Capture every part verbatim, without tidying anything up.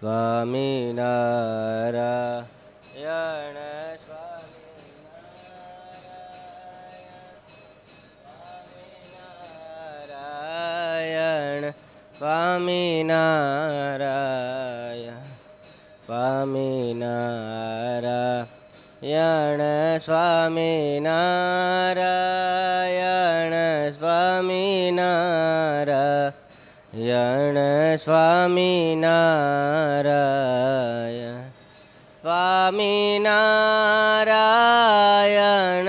સ્વામિનારાયણ સ્વામિનારાયણ સ્વામિનારાયણ સ્વામિનારાયણ સ્વામિનારાયણ સ્વામિનારાયણ યણ સ્વામિનારાયણ સ્વામિનારાયણ સ્વામિનારાયણ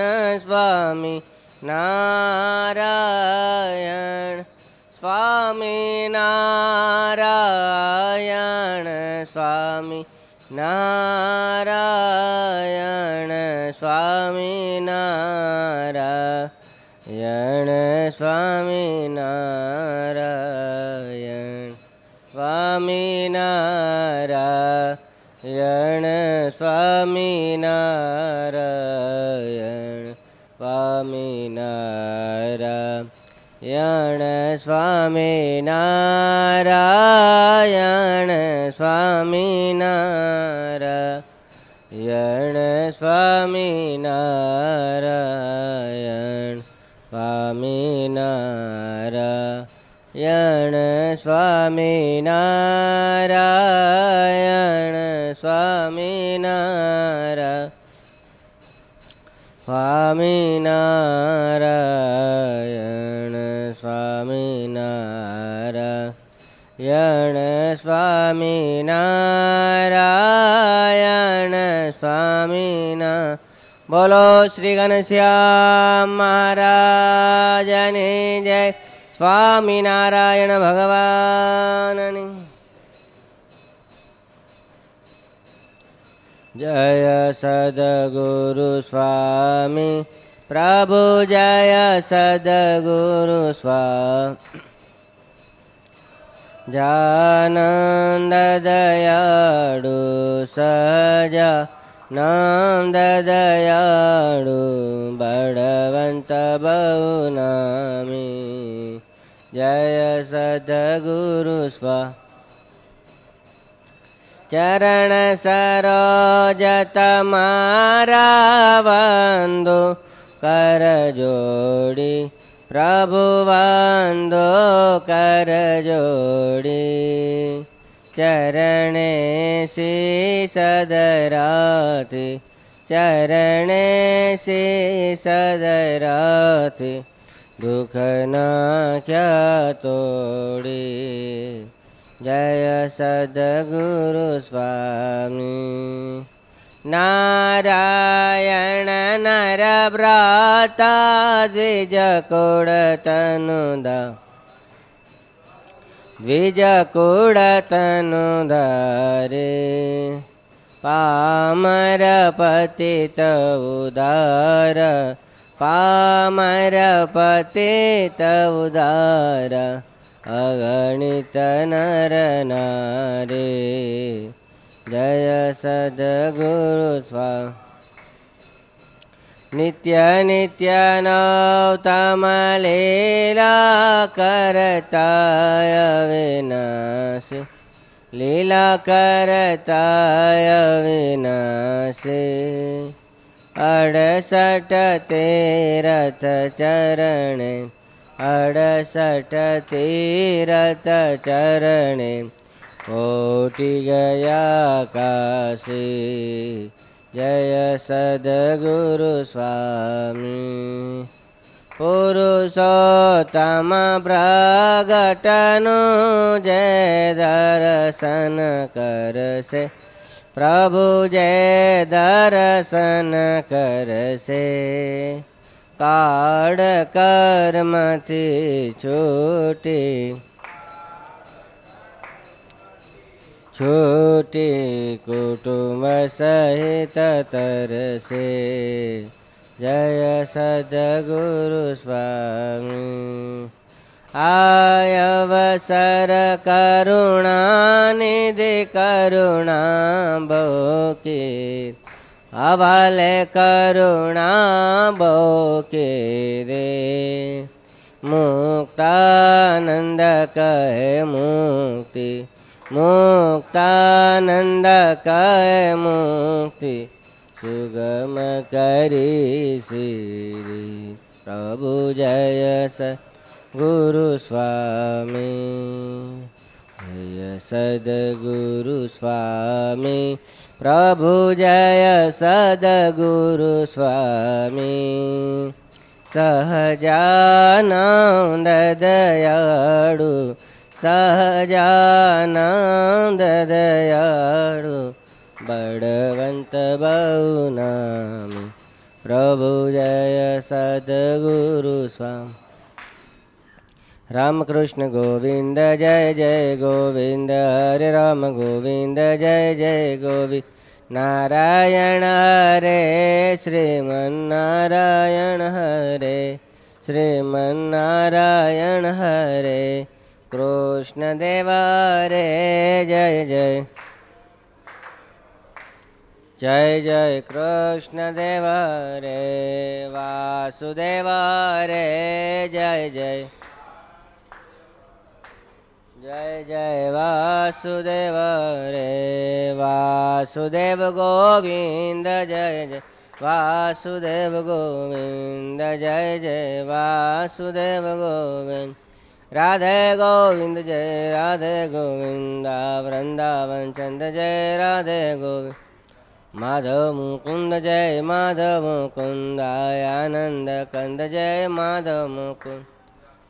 સ્વામિનારાયણ સ્વામિનારાયણ સ્વામિનારાયણ સ્વામિનારાયણ સ્વામિનારાયણ સ્વામિનારાયણ સ્વામિનારાયણ સ્વામિનારાયણ સ્વામિનારાયણ સ્વામિનારાયણ સ્વામિનારાયણ સ્વામિનારાયણ સ્વામિનારાયણ સ્વામિનારાયણ સ્વામિનારાયણ સ્વામિનારાયણ સ્વામિના બોલો શ્રી ઘનશ્યામ મહારાજની જય. સ્વામિનારાયણ ભગવાનની જય. સદગુરુ સ્વામી પ્રભુ જય. સદગુરુ સ્વામી જાનંદ દયાળુ સજા નામ દયાળુ બળવંત બહુ નામી. જય સદગુરુ સ્વા ચરણ સરોજ તમારા વંદો કર જોડી પ્રભુ વંદો કર જોડી. ચરણે શી સદરાથી ચરણે શી સદરાથી દુઃખ નાખ્યા તોડી. જય સદગુરુ સ્વામી નારાયણ નર વ્રતા દ્વિજ કુળ તનુદા દ્વિજકુળતનુધારે પામર પતિત ઉદાર પામર પતિત ઉદાર અગણિત નર નારે. જય સદગુરુ સ્વા નિત્ય નિત્ય નવતમ લીલા કરતાય વિનાશી લીલા કરતાય વિનાશી. અડસઠ તીરથ ચરણે અડસઠ તીરથ ચરણે કોટી ગયા કાશી. જય સદગુરુ સ્વામી પુરુષોત્તમ પ્રગટનું જય દર્શન કરશે પ્રભુ જય દર્શન કરશે. કાળ કર્મથી છૂટી છૂટી કુટુંબ સહિત તરસે. જય સદગુરુ સ્વામી આયવસર કરુણા નિધિ કરુણા બોકે અવાલે કરુણા બોકે રે. મુક્તાનંદ કહે મુક્તિ મુક્તાનંદ मुक्तानंद काय मुक्ति सुगम करी श्री प्रभु जय सद्गुरु स्वामी जय सद्गुरु स्वामी प्रभु जय सद्गुरु स्वामी सहजानंद दयाळु सहजानंद दयाळु बड़वंत बहु नामी प्रभु जय सद्गुरु स्वामी। रामकृष्ण गोविंद जय जय गोविंद हरे राम गोविंद जय जय गोविंद नारायण हरे श्रीमन्नारायण हरे श्रीमन्नारायण हरे कृष्णदेव हरे जय जय जय जय कृष्णदेव हरे वासुदेव हरे जय जय जय जय वासुदेव रे वासुदेव गोविंद जय जय वासुदेव गोविंद जय जय वासुदेव गोविंद राधे गोविंद जय राधे गोविंद वृंदावन चंद्र जय राधे गोविंद माधव मुकुंद जय माधव मुकुंद आनंद कंद जय माधव मुकुंद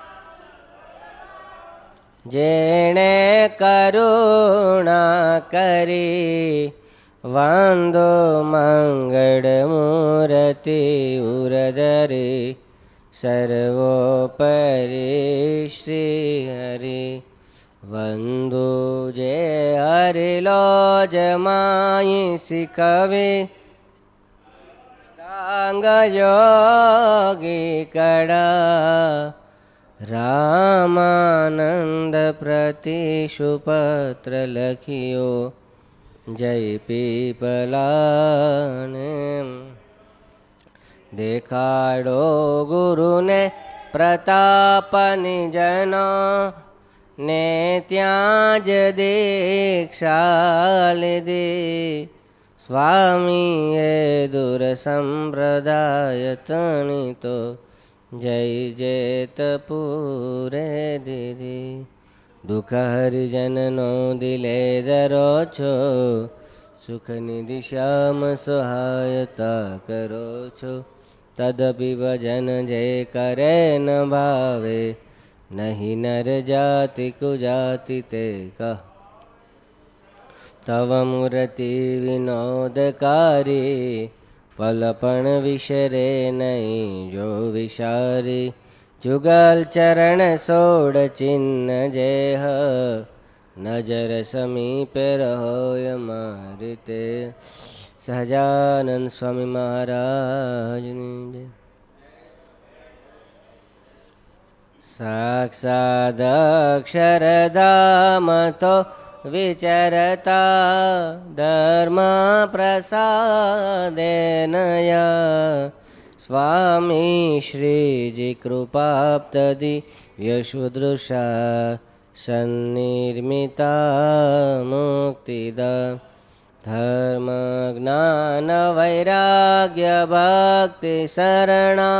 जेणे करुणा करी वंदो मंगल मूर्ति उरधरी सर्वोपरि श्री हरि वंदो जय हरि लो जमाई सिखवे सांग योगी कड़ा रामानंद प्रतिशुपत्र लखियो जय पीपलान देखाड़ो गुरु ने प्रताप निजनो ने त्याज दीक्षा लीधी स्वामी ये दूर संप्रदाय तनी तो जय जेत पूरे दीदी दुख हरिजन नो दिले दरो छो सुख निधि श्याम सहायता करो छो तदपि भजन जय करे न भावे नहीं नर जाति कुजाति ते का तव मूर्ति विनोदकारी पलपण विसरे नहीं जो विशारी जुगल चरण सोड़ चिन्ह जेह नजर समीप रहो मारिते सहजानंद स्वामी महाराज ने साक्षाद अक्षरधाम तो विचरता धर्म प्रसादेन या स्वामी श्रीजी कृपाप्तदि व्यशुदृशा सन्निर्मिता मुक्तिदा धर्म ज्ञान वैराग्य भक्ति शरणा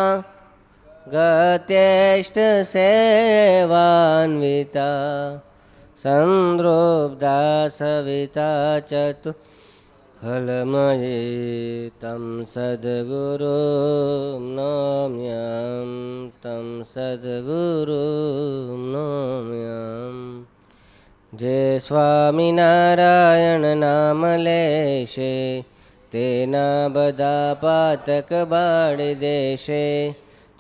गत्येष्ट सेवान्विता संद्रोब्धा सविता चतु फलमये तं सद्गुरु नम्याम तं सद्गुरु नम्याम जय स्वामीनारायण नाम लेशे तेना बदा पातक बाड़ी देशे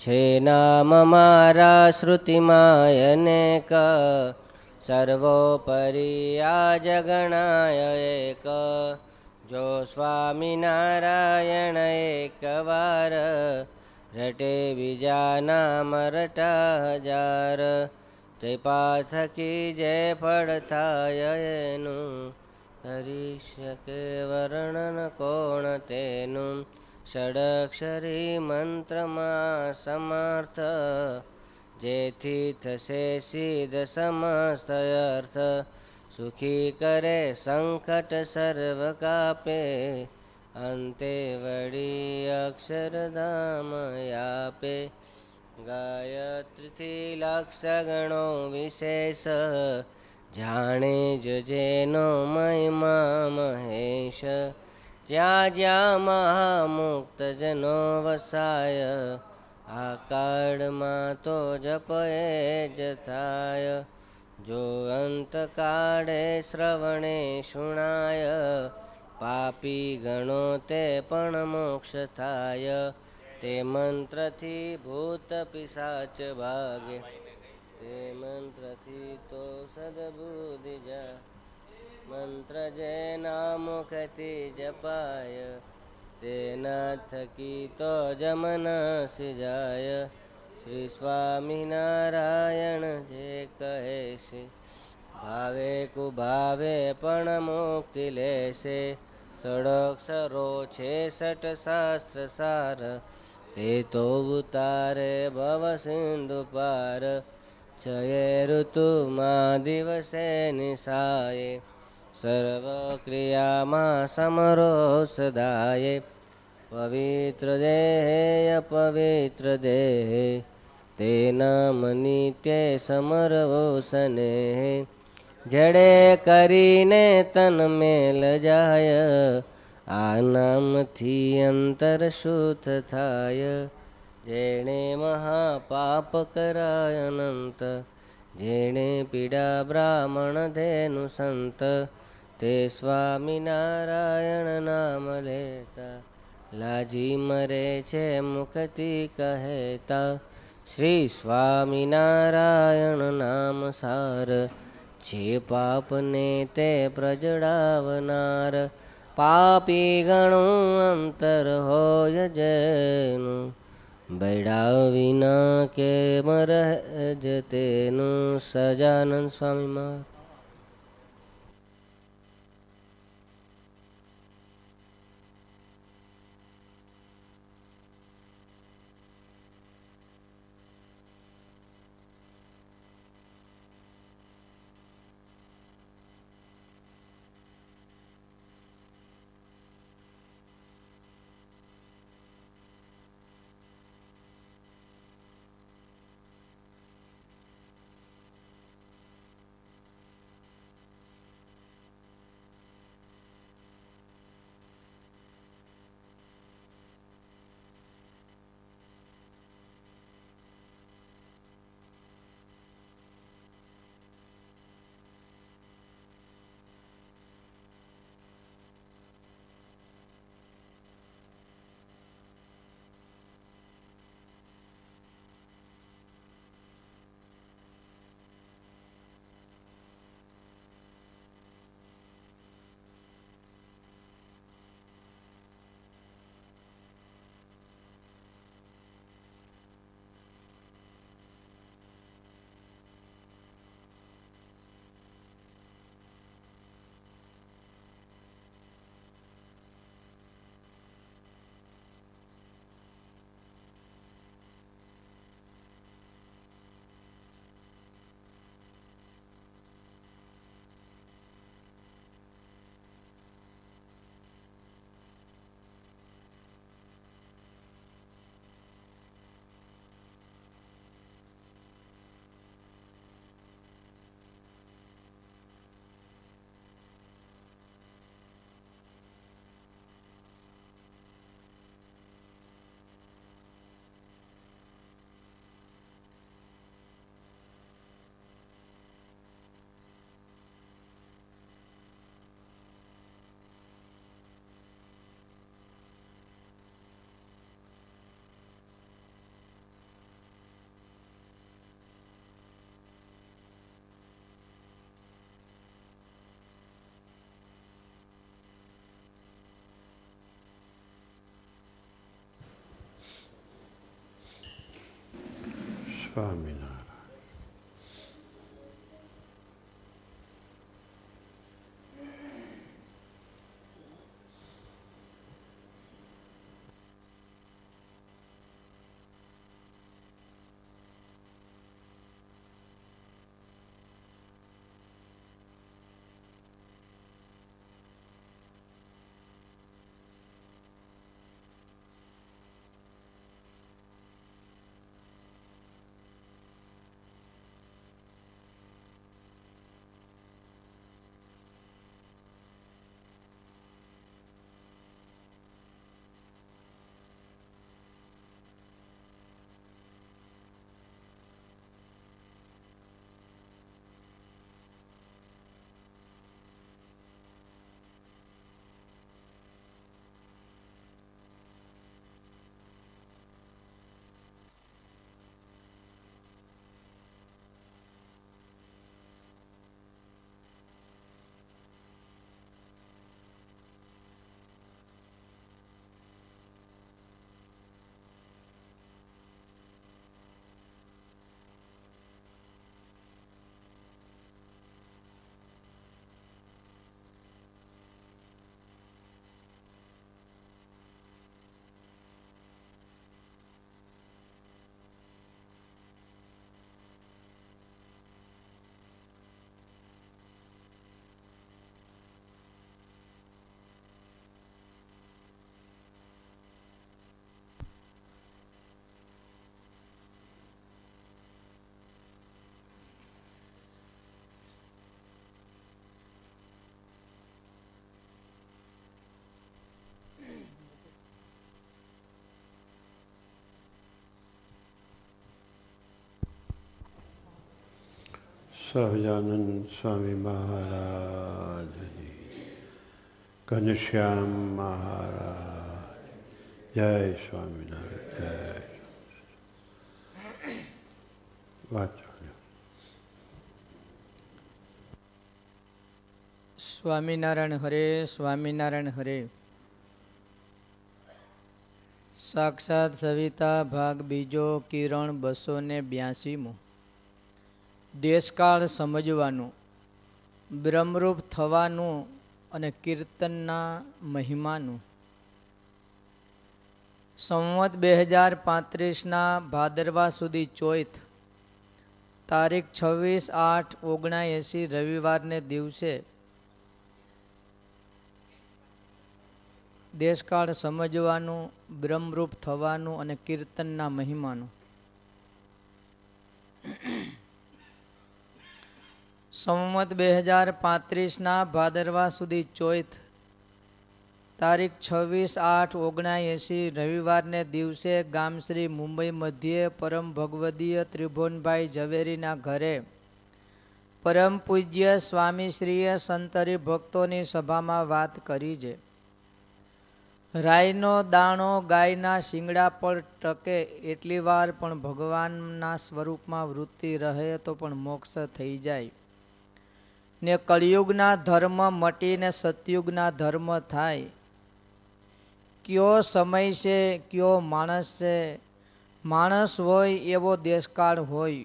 छे नाम मारा श्रुतिमायने का सर्वोपरि आज गणाय एक जो स्वामी नारायण एक बार रटे बीजा नाम रटा हजार त्रिपाथ की जय फड़थायनु हरीश के वर्णन कोण तेनु षडक्षरी मंत्र मा समर्थ जेथी थसे सीध समस्त अर्थ सुखी करे संकट सर्व कापे अंते वड़ी अक्षरधाम यापे गायत्री थी लक्ष गणो विशेष जाने जो जेनो महिमा महेश ज्या ज्या महामुक्त जनो वसाय आकाड़मा तो जपये जताय जो अंत काढ़े श्रवणे शुणाय पापी गणो ते पण मोक्ष थाय ते मंत्र थी भूत पिशाच भागे ते मंत्र थी तो सद्बुद्धि जा मंत्र जय नामुखति जपाय तेना थकी तो जमना सिजाय श्री स्वामी नारायण जे कहे से भावे कुभावे पण मुक्ति लेसे षडक्षरो छे षट शास्त्र सार ते तो उतारे भव सिंधु पार छये ऋतु मां दिवसे निशाये सर्वक्रियामा समरो सदाये पवित्र देहे अपवित्र देहे तेना मनीते समरवो सनेहे जड़े करीने तन मेल जाय आनामथी अंतर शुद्ध थाय जेणे महापाप कराय अनंत जेणे पीड़ा ब्राह्मण धेनु संत ते स्वामी नारायण नाम लेता लाजी मरे छे मुक्ति कहेता श्री स्वामी नारायण नाम सार छे पाप ने ते प्रजड़ावनार पापी गणो अंतर होय जेनु बैड़ा विना के मरे जतेनु सजानंद स्वामी मां સ્વામિનારાયણ. સહજાનંદ સ્વામી મહારાજની, ઘનશ્યામ મહારાજ, જય સ્વામિનારાયણ, જય. વાંચો. સ્વામિનારાયણ હરે, સ્વામિનારાયણ હરે. સાક્ષાત સવિતા ભાગ બીજો, કિરણ બસો ને બ્યાસીમો. દેશકાળ સમજવાનું, બ્રહ્મરૂપ થવાનું અને કીર્તનના મહિમાનું. સંવત બે હજાર પાંત્રીસના ભાદરવા સુધી ચોથ તારીખ છવ્વીસ આઠ ઓગણએંસી રવિવારને દિવસે દેશકાળ સમજવાનું, બ્રહ્મરૂપ થવાનું અને કીર્તનના મહિમાનું. સંવત બે હજાર પાંત્રીસના ભાદરવા સુધી ચોથ તારીખ છવ્વીસ આઠ ઓગણએંસી રવિવારને દિવસે ગામશ્રી મુંબઈ મધ્યે પરમ ભગવદીય ત્રિભુવનભાઈ ઝવેરીના ઘરે પરમ પૂજ્ય સ્વામીશ્રીએ સંતરી ભક્તોની સભામાં વાત કરી છે. રાઈનો દાણો ગાયના શિંગડા પર ટકે એટલી વાર પણ ભગવાનના સ્વરૂપમાં વૃત્તિ રહે તો પણ મોક્ષ થઈ જાય ને કળિયુગના ધર્મ મટીને સતયુગના ધર્મ થાય. કયો સમય છે, કયો માણસ છે? માણસ હોય એવો દેશકાળ હોય.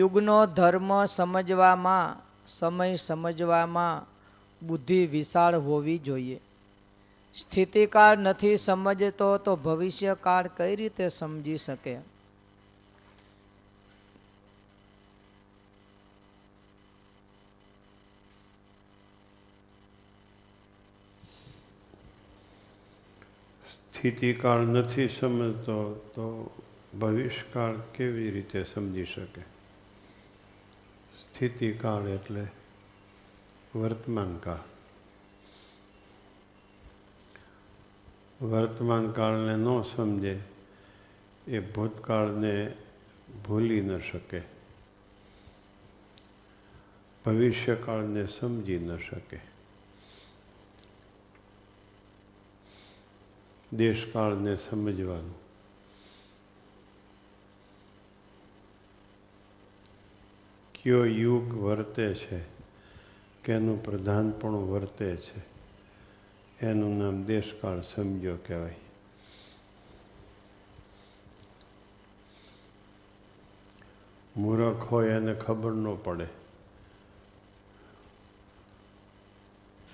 યુગનો ધર્મ સમજવામાં, સમય સમજવામાં બુદ્ધિ વિશાળ હોવી જોઈએ. સ્થિતિકાળ નથી સમજતો તો ભવિષ્યકાળ કઈ રીતે સમજી શકે? સ્થિતિકાળ નથી સમજતો તો ભવિષ્યકાળ કેવી રીતે સમજી શકે? સ્થિતિકાળ એટલે વર્તમાનકાળ. વર્તમાનકાળને ન સમજે એ ભૂતકાળને ભૂલી ન શકે, ભવિષ્યકાળને સમજી ન શકે, દેશકાળને સમજવાનું. કયો યુગ વર્તે છે, કેનું પ્રધાનપણું વર્તે છે, એનું નામ દેશકાળ સમજ્યો કહેવાય. મૂરખ હોય એને ખબર ન પડે.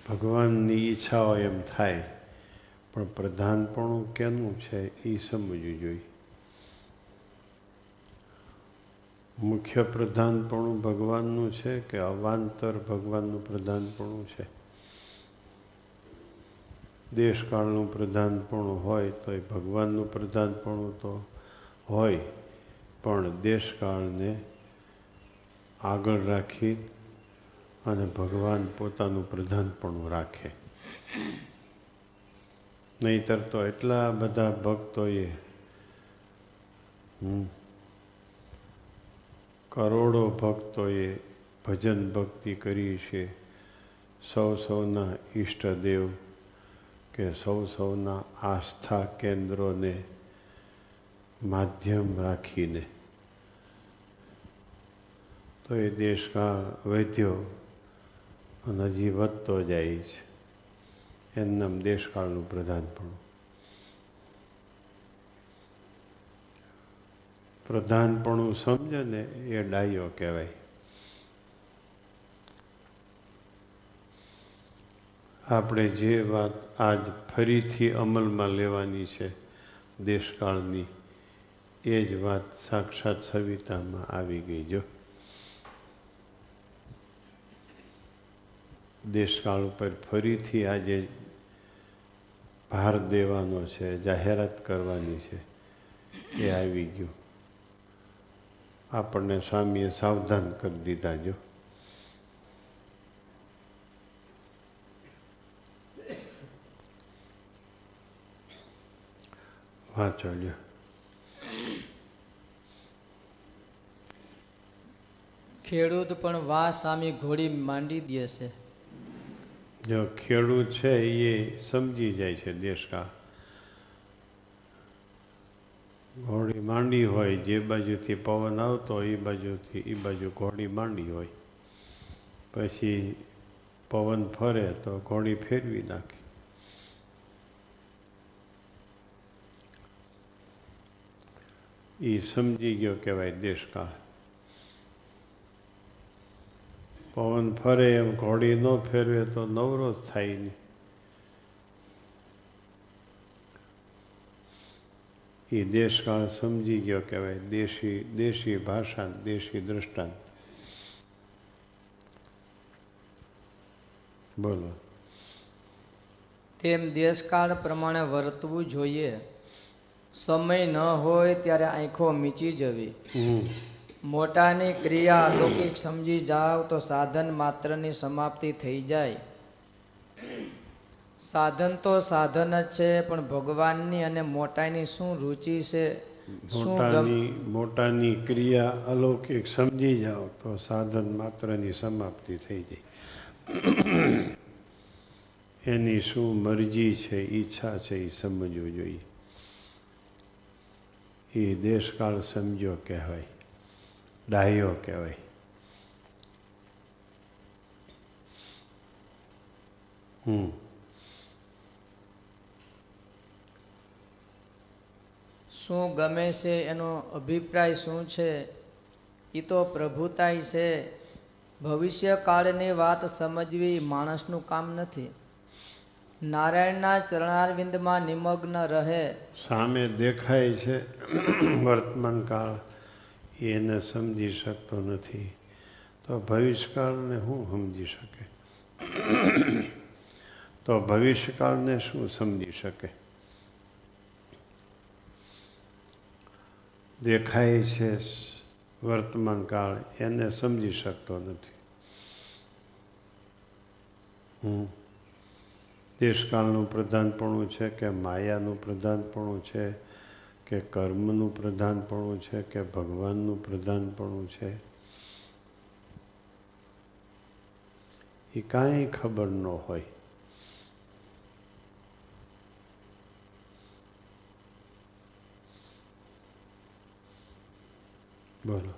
ભગવાનની ઈચ્છા હોય એમ થાય, પણ પ્રધાનપણું કેનું છે એ સમજવું જોઈએ. મુખ્ય પ્રધાનપણું ભગવાનનું છે કે અવાંતર ભગવાનનું પ્રધાનપણું છે? દેશકાળનું પ્રધાનપણું હોય તો એ ભગવાનનું પ્રધાનપણું તો હોય, પણ દેશકાળને આગળ રાખી અને ભગવાન પોતાનું પ્રધાનપણું રાખે. નહીંતર તો એટલા બધા ભક્તોએ હમ કરોડો ભક્તોએ ભજન ભક્તિ કરી છે. સૌ સૌના ઈષ્ટદેવ કે સૌ સૌના આસ્થા કેન્દ્રોને માધ્યમ રાખીને, તો એ દેશકાળ વધ્યો અને હજી વધતો જાય છે. એનું નામ દેશકાળનું પ્રધાનપણું. પ્રધાનપણું સમજે ને એ ડાયો કહેવાય. આપણે જે વાત આજ ફરીથી અમલમાં લેવાની છે દેશકાળની, એ જ વાત સાક્ષાત સવિતામાં આવી ગઈ. જો દેશકાળ ઉપર ફરીથી આજે ભાર દેવાનો છે, જાહેરાત કરવાની છે, એ આવી ગયું. આપણને સ્વામીએ સાવધાન કરી દીધા. જો વાંચો, જો ખેડૂત પણ વાહ સામી ઘોડી માંડી દે છે. જો ખેડૂત છે એ સમજી જાય છે દેશકાળ. ઘોડી માંડી હોય, જે બાજુથી પવન આવતો હોય એ બાજુથી એ બાજુ ઘોડી માંડી હોય, પછી પવન ફરે તો ઘોડી ફેરવી નાખે. એ સમજી ગયો કહેવાય દેશકાળ. પવન ફરે એમ ઘોડી ન ફેરવે તો નવરો જ થાય નહીં. એ દેશકાળ સમજી ગયો કહેવાય. દેશી દેશી ભાષા, દેશી દ્રષ્ટાંત. બોલો. તેમ દેશકાળ પ્રમાણે વર્તવું જોઈએ. સમય ન હોય ત્યારે આંખો મીચી જવી. મોટાની ક્રિયા અલૌકિક સમજી જાવ તો સાધન માત્રની સમાપ્તિ થઈ જાય. સાધન તો સાધન જ છે, પણ ભગવાનની અને મોટાની શું રુચિ છે? મોટાની મોટાની ક્રિયા અલૌકિક સમજી જાઓ તો સાધન માત્રની સમાપ્તિ થઈ જાય. એની શું મરજી છે, ઈચ્છા છે, એ સમજવું જોઈએ. એ દેશકાળ સમજ્યો કહેવાય, ડાહ્યો કહેવાય. હમ શું ગમે છે એનો અભિપ્રાય શું છે? એ તો પ્રભુતાય છે. ભવિષ્યકાળની વાત સમજવી માણસનું કામ નથી. નારાયણના ચરણારવિંદમાં નિમગ્ન રહે. સામે દેખાય છે વર્તમાનકાળ, એને સમજી શકતો નથી તો ભવિષ્યકાળને શું સમજી શકે? તો ભવિષ્યકાળને શું સમજી શકે? દેખાય છે વર્તમાનકાળ, એને સમજી શકતો નથી. હમ દેશકાળનું પ્રધાનપણું છે કે માયાનું પ્રધાનપણું છે કે કર્મનું પ્રધાનપણું છે કે ભગવાનનું પ્રધાનપણું છે, એ કાંઈ ખબર ન હોય. બોલો.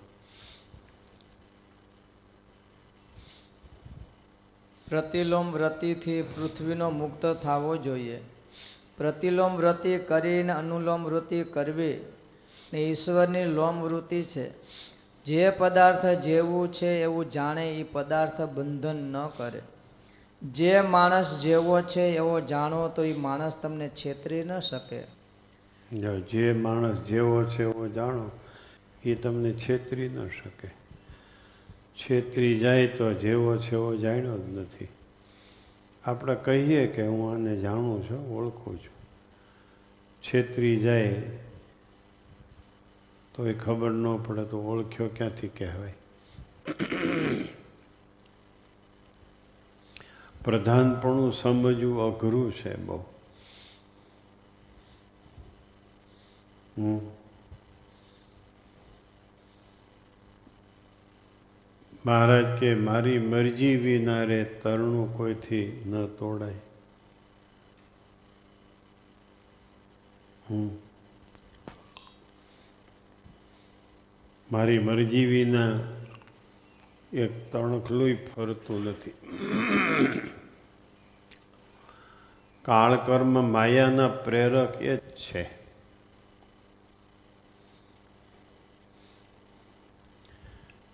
પ્રતિલોમ વ્રતિથી પૃથ્વીનો મુક્ત થવો જોઈએ. પ્રતિલોમ વ્રતિ કરીને અનુલોમ વૃત્તિ કરવી ને ઈશ્વરની લોમ વૃત્તિ છે. જે પદાર્થ જેવું છે એવું જાણે એ પદાર્થ બંધન ન કરે. જે માણસ જેવો છે એવો જાણો તો એ માણસ તમને છેતરી ન શકે. જે માણસ જેવો છે એવો જાણો એ તમને છેતરી ન શકે. છેતરી જાય તો જેવો છે એવો જાણ્યો જ નથી. આપણે કહીએ કે હું આને જાણું છું, ઓળખું છું, છેતરી જાય તો એ ખબર ન પડે તો ઓળખ્યો ક્યાંથી કહેવાય. પ્રધાનપણું સમજવું અઘરું છે બહુ. મહારાજ કે મારી મરજી વિના રે તરણું કોઈથી ન તોડાય. હું મારી મરજી વિના એક તણખલું ફરતું નથી. કાળકર્મ માયાના પ્રેરક એ જ છે.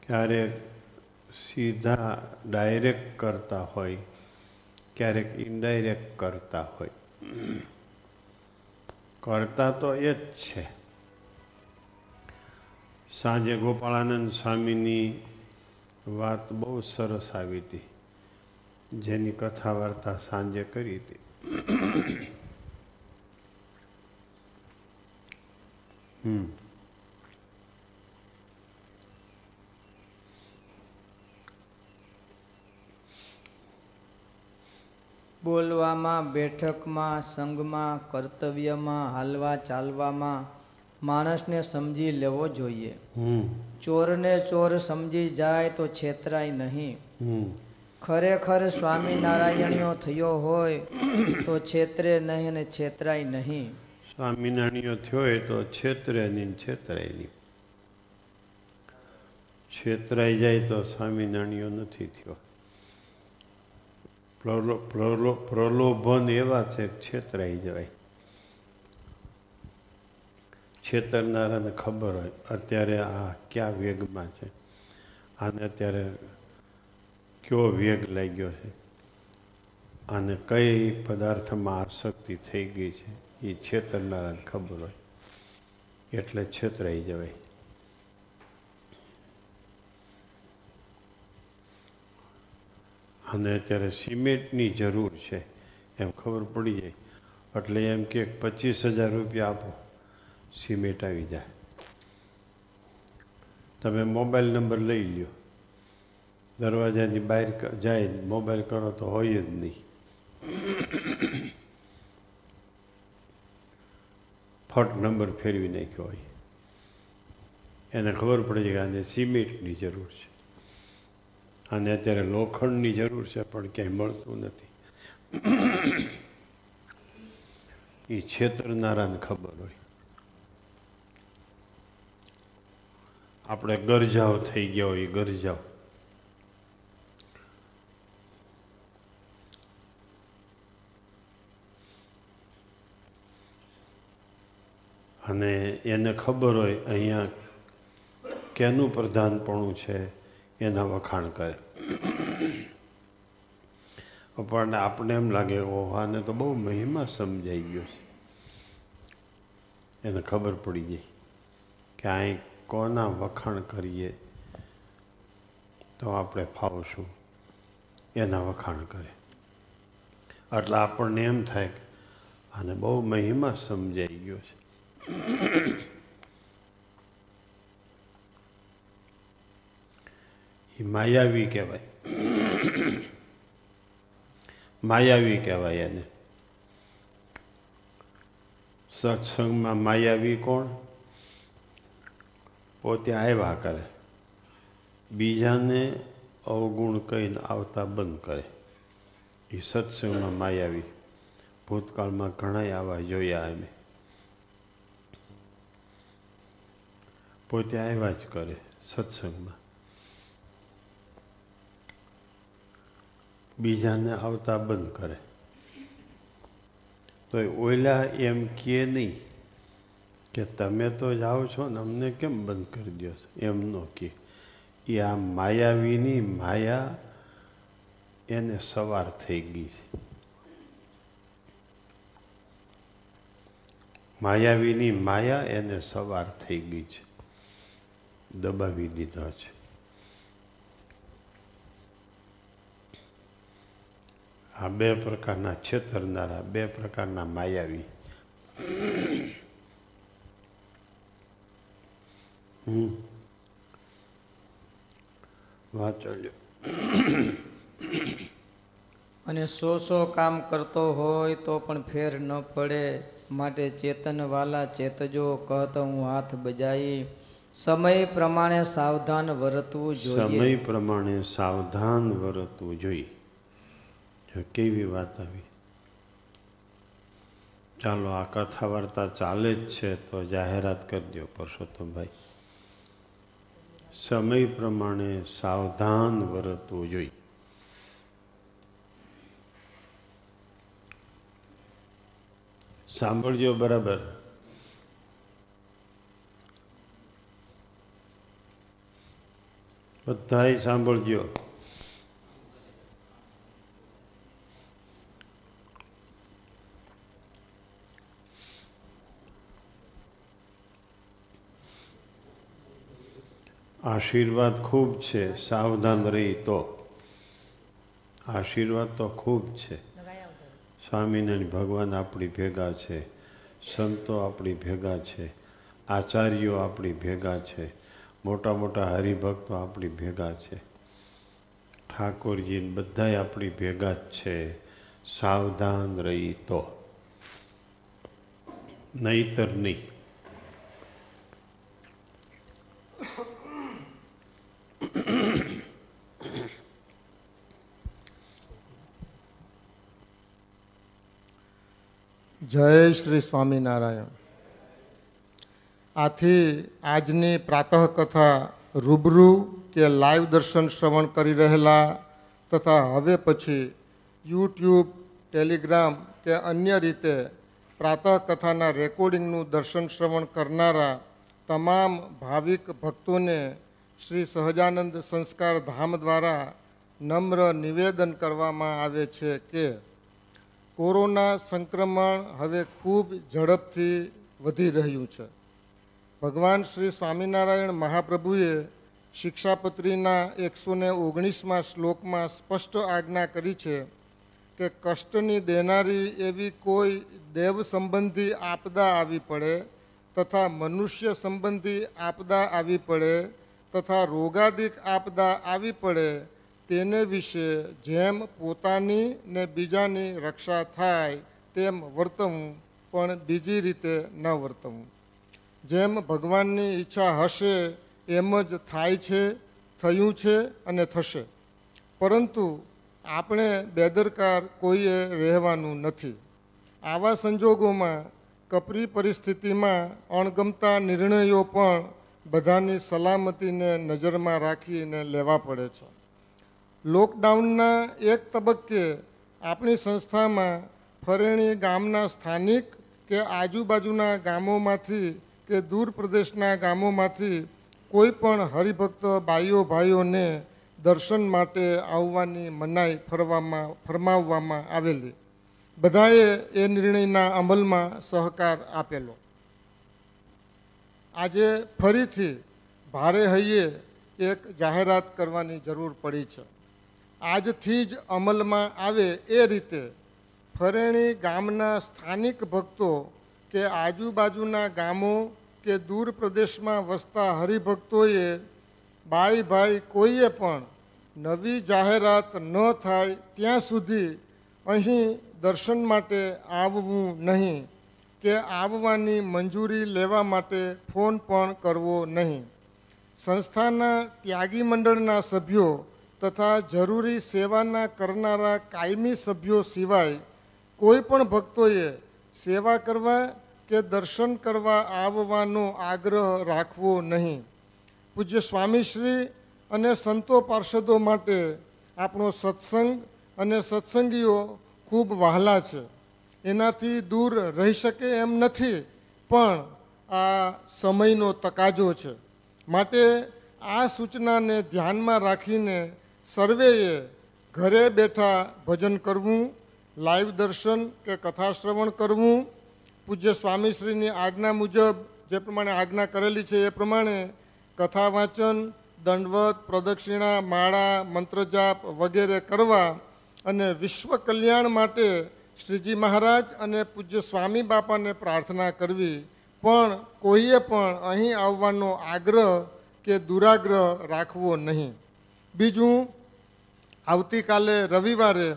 ક્યારેક સીધા ડાયરેક્ટ કરતા હોય, ક્યારેક ઇનડાયરેક્ટ કરતા હોય. કરતા તો એ જ છે. સાંજે ગોપાલ આનંદ સ્વામીની વાત બહુ સરસ આવી હતી, જેની કથા વાર્તા સાંજે કરી હતી. હમ બોલવામાં, બેઠકમાં, સંઘમાં, કર્તવ્યમાં, હાલવા ચાલવામાં માણસને સમજી લેવો જોઈએ. ચોરને ચોર સમજી જાય તો છેતરાય નહીં. ખરેખર સ્વામિનારાયણ્યો થયો હોય તો છેતરે નહીં અને છેતરાય નહીં. સ્વામિનારાયણ્યો થયો હોય તો છેતરે નહીં, છેતરાય નહીં. છેતરાઈ જાય તો સ્વામિનારાયણ્યો નથી થયો. પ્રલોભન એવા છે છેતરાઈ જવાય. છેતરનારાને ખબર હોય અત્યારે આ કયા વેગમાં છે, આને અત્યારે કયો વેગ લાગ્યો છે, આને કઈ પદાર્થમાં આસક્તિ થઈ ગઈ છે, એ છેતરનારાને ખબર હોય એટલે છેતરાઈ જવાય. અને અત્યારે સિમેન્ટની જરૂર છે એમ ખબર પડી જાય એટલે એમ કે પચીસ હજાર રૂપિયા આપો સિમેન્ટ આવી જાય. તમે મોબાઈલ નંબર લઈ લ્યો, દરવાજાની બહાર જાય, મોબાઈલ કરો તો હોય જ નહીં. ફટ નંબર ફેરવી નાખ્યો હોય. એને ખબર પડી જાય કે આને સિમેન્ટની જરૂર છે, અને અત્યારે લોખંડની જરૂર છે પણ ક્યાંય મળતું નથી. એ છેતરનારાને ખબર હોય. આપણે ગરજાઓ થઈ ગયા હોય, ગરજાઓ અને એને ખબર હોય અહીંયા કેનું પ્રધાનપણું છે, એના વખાણ કરે. પણ આપણે એમ લાગે ઓહાને તો બહુ મહિમા સમજાઈ ગયો છે. એને ખબર પડી જાય કે અહીં કોના વખાણ કરીએ તો આપણે ફાવશું, એના વખાણ કરે એટલે આપણને એમ થાય કે આને બહુ મહિમા સમજાઈ ગયો છે. એ માયાવી કહેવાય, માયાવી કહેવાય એને. સત્સંગમાં માયાવી કોણ? પોતે આવ્યા કરે, બીજાને અવગુણ કહીને આવતા બંધ કરે. એ સત્સંગમાં માયાવી. ભૂતકાળમાં ઘણાય આવા જોયા અમે. પોતે આવ્યા જ કરે સત્સંગમાં, બીજાને આવતા બંધ કરે. તો ઓલા એમ કહે નહીં કે તમે તો જાઓ છો ને અમને કેમ બંધ કરી દો છો, એમ ન કહે. એ આ માયાવીની માયા એને સવાર થઈ ગઈ છે. માયાવીની માયા એને સવાર થઈ ગઈ છે, દબાવી દીધો છે. આ બે પ્રકારના છેતરનારા, બે પ્રકારના માયાવી. હમ અને સો સો કામ કરતો હોય તો પણ ફેર ન પડે, માટે ચેતનવાલા ચેતજો કહેતો હું હાથ બજાવી. સમય પ્રમાણે સાવધાન વર્તવું જોઈએ. સમય પ્રમાણે સાવધાન વર્તવું જોઈએ. કેવી વાત આવી. ચાલો, આ કથા વાર્તા ચાલે જ છે તો જાહેરાત કરજો પરસોત્તમભાઈ. સમય પ્રમાણે સાવધાન વર્તવું જોઈએ. સાંભળજો બરાબર. બધાય સાંભળજો. આશીર્વાદ ખૂબ છે સાવધાન રહી તો. આશીર્વાદ તો ખૂબ છે. સ્વામિનારાયણ ભગવાન આપણી ભેગા છે, સંતો આપણી ભેગા છે, આચાર્યો આપણી ભેગા છે, મોટા મોટા હરિભક્તો આપણી ભેગા છે, ઠાકોરજી બધાય આપણી ભેગા જ છે. સાવધાન રહી તો, નહીતર નહીં. જય શ્રી સ્વામિનારાયણ. આથી આજની પ્રાતઃકથા રૂબરૂ કે લાઈવ દર્શન શ્રવણ કરી રહેલા તથા હવે પછી યુટ્યુબ, ટેલિગ્રામ કે અન્ય રીતે પ્રાતઃકથાના રેકોર્ડિંગનું દર્શન શ્રવણ કરનારા તમામ ભાવિક ભક્તોને શ્રી સહજાનંદ સંસ્કાર ધામ દ્વારા નમ્ર નિવેદન કરવામાં આવે છે કે કોરોના સંક્રમણ હવે ખૂબ ઝડપથી વધી રહ્યું છે. ભગવાન શ્રી સ્વામિનારાયણ મહાપ્રભુએ શિક્ષાપત્રીના એકસો ને ઓગણીસમાં શ્લોકમાં સ્પષ્ટ આજ્ઞા કરી છે કે કષ્ટની દેનારી એવી કોઈ દેવ સંબંધી આપદા આવી પડે તથા મનુષ્ય સંબંધી આપદા આવી પડે તથા રોગાદિક આપદા આવી પડે તેને વિશે જેમ પોતાની ને બીજાની રક્ષા થાય તેમ વર્તવું, પણ બીજી રીતે ન વર્તવું. જેમ ભગવાનની ઈચ્છા હશે એમ જ થાય છે, થયું છે અને થશે. પરંતુ આપણે બેદરકાર કોઈએ રહેવાનું નથી. આવા સંજોગોમાં કપરી પરિસ્થિતિમાં અણગમતા નિર્ણયો પણ બધાની સલામતીને નજરમાં રાખીને લેવા પડે છે. લોકડાઉનના એક તબક્કે આપણી સંસ્થામાં ફરેણી ગામના સ્થાનિક કે આજુબાજુના ગામોમાંથી કે દૂર પ્રદેશના ગામોમાંથી કોઈ પણ હરિભક્ત ભાઈઓ ભાઈઓને દર્શન માટે આવવાની મનાઈ ફરવામાં ફરમાવવામાં આવેલી. બધાએ એ નિર્ણયના અમલમાં સહકાર આપેલો. આજે ફરીથી ભારે હૈયે એક જાહેરાત કરવાની જરૂર પડી છે. આજથી જ અમલમાં આવે એ રીતે ફરેણી ગામના સ્થાનિક ભક્તો કે આજુબાજુના ગામો કે દૂર પ્રદેશમાં વસતા હરિભક્તોએ ભાઈ ભાઈ કોઈએ પણ નવી જાહેરાત ન થાય ત્યાં સુધી અહીં દર્શન માટે આવવું નહીં કે આવવાની મંજૂરી લેવા માટે ફોન પણ કરવો નહીં. સંસ્થાના ત્યાગી મંડળના સભ્યો તથા જરૂરી સેવાના કરનારા કાયમી સભ્યો સિવાય કોઈ પણ ભક્તોએ સેવા કરવા કે દર્શન કરવા આવવાનો આગ્રહ રાખવો નહીં. પૂજ્ય સ્વામીશ્રી અને સંતો પાર્ષદો માટે આપણો સત્સંગ અને સત્સંગીઓ ખૂબ વહાલા છે, એનાથી દૂર રહી શકે એમ નથી, પણ આ સમયનો તકાજો છે. માટે આ સૂચનાને ધ્યાનમાં રાખીને સર્વેએ ઘરે બેઠા ભજન કરવું, લાઈવ દર્શન કે કથાશ્રવણ કરવું, પૂજ્ય સ્વામીશ્રીની આજ્ઞા મુજબ જે પ્રમાણે આજ્ઞા કરેલી છે એ પ્રમાણે કથા વાંચન, દંડવત, પ્રદક્ષિણા, માળા, મંત્રજાપ વગેરે કરવા અને વિશ્વ કલ્યાણ માટે શ્રીજી મહારાજ અને પૂજ્ય સ્વામી બાપાને પ્રાર્થના કરવી. પણ કોઈએ પણ અહીં આવવાનો આગ્રહ કે દુરાગ્રહ રાખવો નહીં. બીજું, આવતીકાલે રવિવારે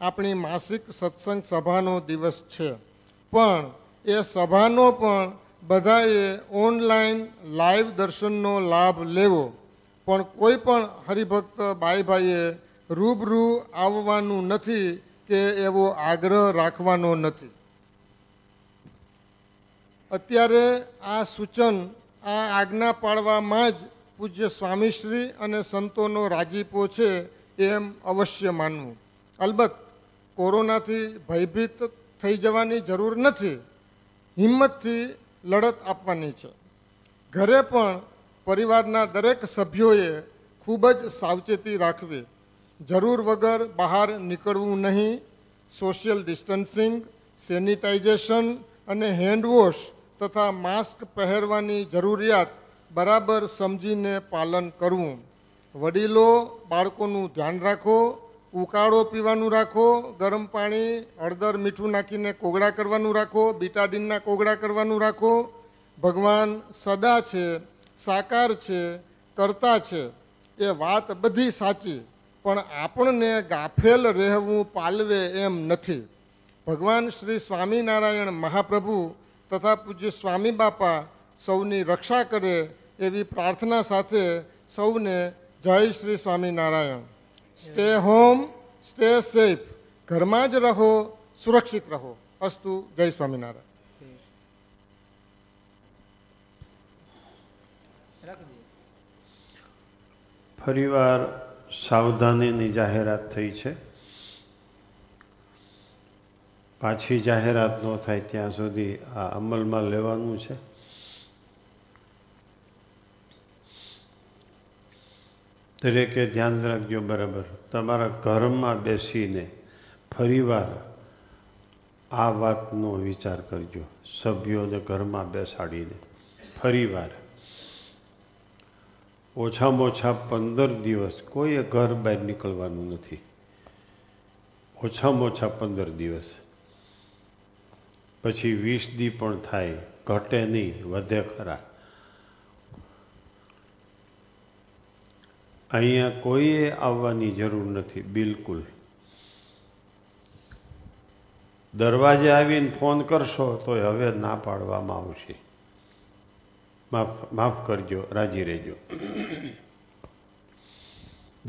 આપણી માસિક સત્સંગ સભાનો દિવસ છે, પણ એ સભાનો પણ બધાએ ઓનલાઈન લાઈવ દર્શનનો લાભ લેવો. પણ કોઈ પણ હરિભક્ત ભાઈ ભાઈએ રૂબરૂ આવવાનું નથી કે એવો આગ્રહ રાખવાનો નથી. અત્યારે આ સૂચન, આ આજ્ઞા પાળવામાં જ પૂજ્ય સ્વામીશ્રી અને સંતોનો રાજીપો છે એમ અવશ્ય માનવું. અલબત્ત કોરોનાથી ભયભીત થઈ જવાની જરૂર નથી, હિંમતથી લડત આપવાની છે. ઘરે પણ પરિવારના દરેક સભ્યોએ ખૂબ જ સાવચેતી રાખવી, જરૂર વગર બહાર નીકળવું નહીં, સોશિયલ ડિસ્ટન્સિંગ, સેનિટાઇઝેશન અને હેન્ડવોશ તથા માસ્ક પહેરવાની જરૂરિયાત બરાબર સમજીને પાલન કરવું. વડીલો બાળકોનું ધ્યાન રાખો, ઉકાળો પીવાનું રાખો, ગરમ પાણી, હળદર, મીઠું નાખીને કોગળા કરવાનું રાખો, બીટાડીનના કોગળા કરવાનું રાખો. ભગવાન સદા છે, સાકાર છે, કર્તા છે, એ વાત બધી સાચી, પણ આપણને ગાફેલ રહેવું પાલવે એમ નથી. ભગવાન શ્રી સ્વામિનારાયણ મહાપ્રભુ તથા પૂજ્ય સ્વામી બાપા સૌની રક્ષા કરે એવી પ્રાર્થના સાથે સૌને જય Shri Swaminarayan. Stay home, stay safe, ઘરમાં જ રહો, સુરક્ષિત રહો. અસ્તુ. જય સ્વામિનારાયણ. ફરીવાર સાવધાનીની જાહેરાત થઈ છે. પાછી જાહેરાત ન થાય ત્યાં સુધી આ અમલમાં લેવાનું છે. દરેકે ધ્યાન રાખજો. બરાબર, તમારા ઘરમાં બેસીને ફરીવાર આ વાતનો વિચાર કરજો, સભ્યોને ઘરમાં બેસાડીને ફરીવાર ઓછામાં ઓછા પંદર દિવસ કોઈએ ઘર બહાર નીકળવાનું નથી. ઓછામાં ઓછા પંદર દિવસ, પછી વીસ દી પણ થાય, ઘટે નહીં, વધે ખરા. અહીંયા કોઈએ આવવાની જરૂર નથી, બિલકુલ. દરવાજે આવીને ફોન કરશો તો હવે ના પાડવામાં આવશે. માફ માફ કરજો, રાજી રહેજો.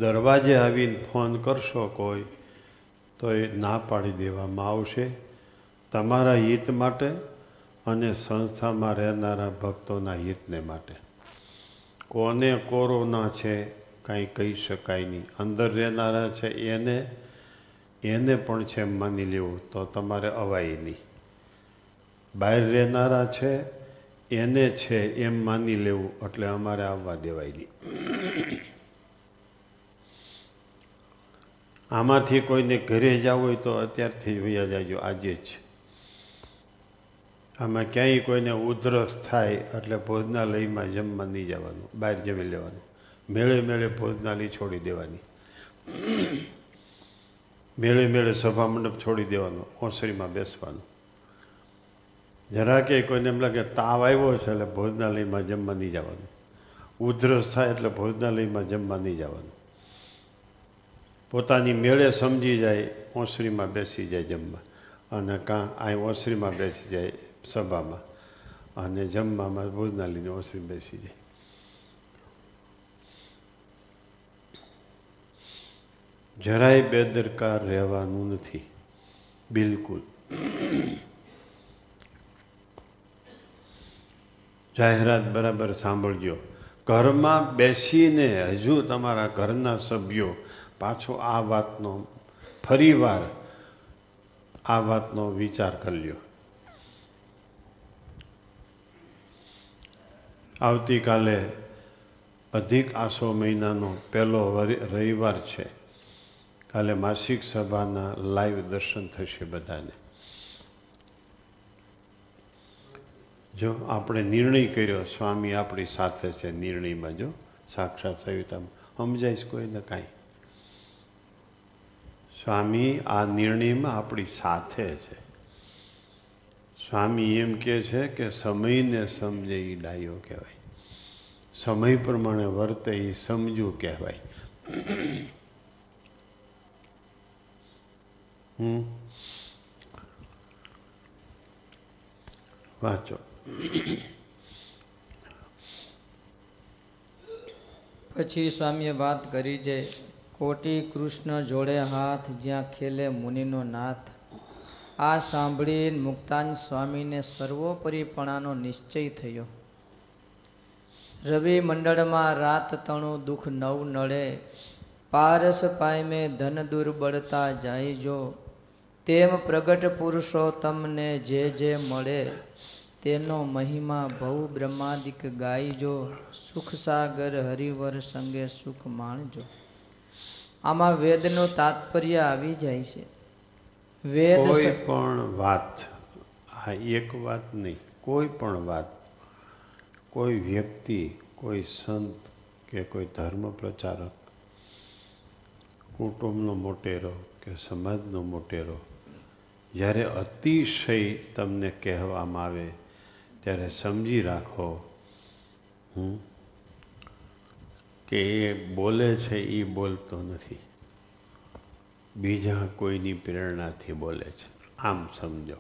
દરવાજે આવીને ફોન કરશો કોઈ તો એ ના પાડી દેવામાં આવશે, તમારા હિત માટે અને સંસ્થામાં રહેનારા ભક્તોના હિતને માટે. કોને કોરોના છે કાંઈ કહી શકાય નહીં, અંદર રહેનારા છે એને એને પણ છે એમ માની લેવું તો તમારે અવાય નહીં. બહાર રહેનારા છે એને છે એમ માની લેવું, એટલે અમારે આવવા દેવાય નહીં. આમાંથી કોઈને ઘરે જવું હોય તો અત્યારથી વયા જાજો, આજે જ. આમાં ક્યાંય કોઈને ઉધરસ થાય એટલે ભોજનાલયમાં જમવા નહીં જવાનું, બહાર જમી લેવાનું. મેળે મેળે ભોજનાલય છોડી દેવાની, મેળે મેળે સભા મંડપ છોડી દેવાનો, ઓસરીમાં બેસવાનું. જરા કે કોઈને એમ લાગે તાવ આવ્યો છે એટલે ભોજનાલયમાં જમવા નહીં જવાનું, ઉધરસ થાય એટલે ભોજનાલયમાં જમવા નહીં જવાનું. પોતાની મેળે સમજી જાય, ઓસરીમાં બેસી જાય જમવા, અને કાં આ ઓસરીમાં બેસી જાય સભામાં, અને જમવામાં ભોજનાલયની ઓસરી બેસી જાય. જરાય બેદરકાર રહેવાનું નથી, બિલકુલ. જાહેરાત બરાબર સાંભળજો. ઘરમાં બેસીને હજુ તમારા ઘરના સભ્યો પાછો આ વાતનો ફરીવાર આ વાતનો વિચાર કરજો. આવતીકાલે અધિક આસો મહિનાનો પહેલો રવિવાર છે. કાલે માસિક સભાના લાઈવ દર્શન થશે બધાને. જો આપણે નિર્ણય કર્યો, સ્વામી આપણી સાથે છે નિર્ણયમાં, જો સાક્ષાત સવિતામાં સમજાય કોઈને કાંઈ. સ્વામી આ નિર્ણયમાં આપણી સાથે છે. સ્વામી એમ કહે છે કે સમયને સમજે એ ડાયો કહેવાય, સમય પ્રમાણે વર્તે એ સમજવું કહેવાય. વાંચો. પછી સ્વામીએ વાત કરી છે, કોટી કૃષ્ણ જોડે હાથ જ્યાં ખેલે મુનિનો નાથ. આ સાંભળીને મુક્તાન સ્વામીને સર્વોપરીપણાનો નિશ્ચય થયો. રવિ મંડળમાં રાત તણું દુઃખ નવ નળે, પારસ પાયમે ધન દુર્બળતા જાય જો. તેમ પ્રગટ પુરુષો તમને જે જે મળે તેનો મહિમા ભવ બ્રહ્માદિક ગાઈજો. સુખ સાગર હરિવર સંગે સુખ માણજો. આમાં વેદનો તાત્પર્ય આવી જાય છે. વેદ કોઈ પણ વાત, આ એક વાત નહીં, કોઈ પણ વાત, કોઈ વ્યક્તિ, કોઈ સંત કે કોઈ ધર્મ પ્રચારક, કુટુંબનો મોટેરો કે સમાજનો મોટેરો, જ્યારે અતિશય તમને કહેવામાં આવે ત્યારે સમજી રાખો હું કે એ બોલે છે એ બોલતો નથી, બીજા કોઈની પ્રેરણાથી બોલે છે, આમ સમજો.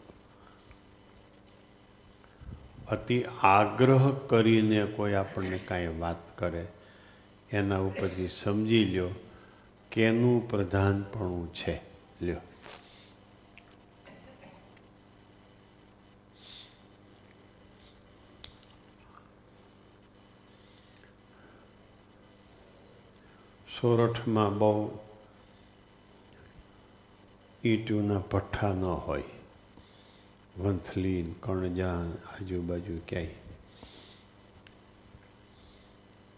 અતિ આગ્રહ કરીને કોઈ આપણને કાંઈ વાત કરે એના ઉપરથી સમજી લ્યો કેનું પ્રધાનપણું છે. લ્યો સોરઠમાં બહુ ઈંટના ભઠ્ઠા ન હોય, વંથલી કણજાન આજુબાજુ ક્યાંય.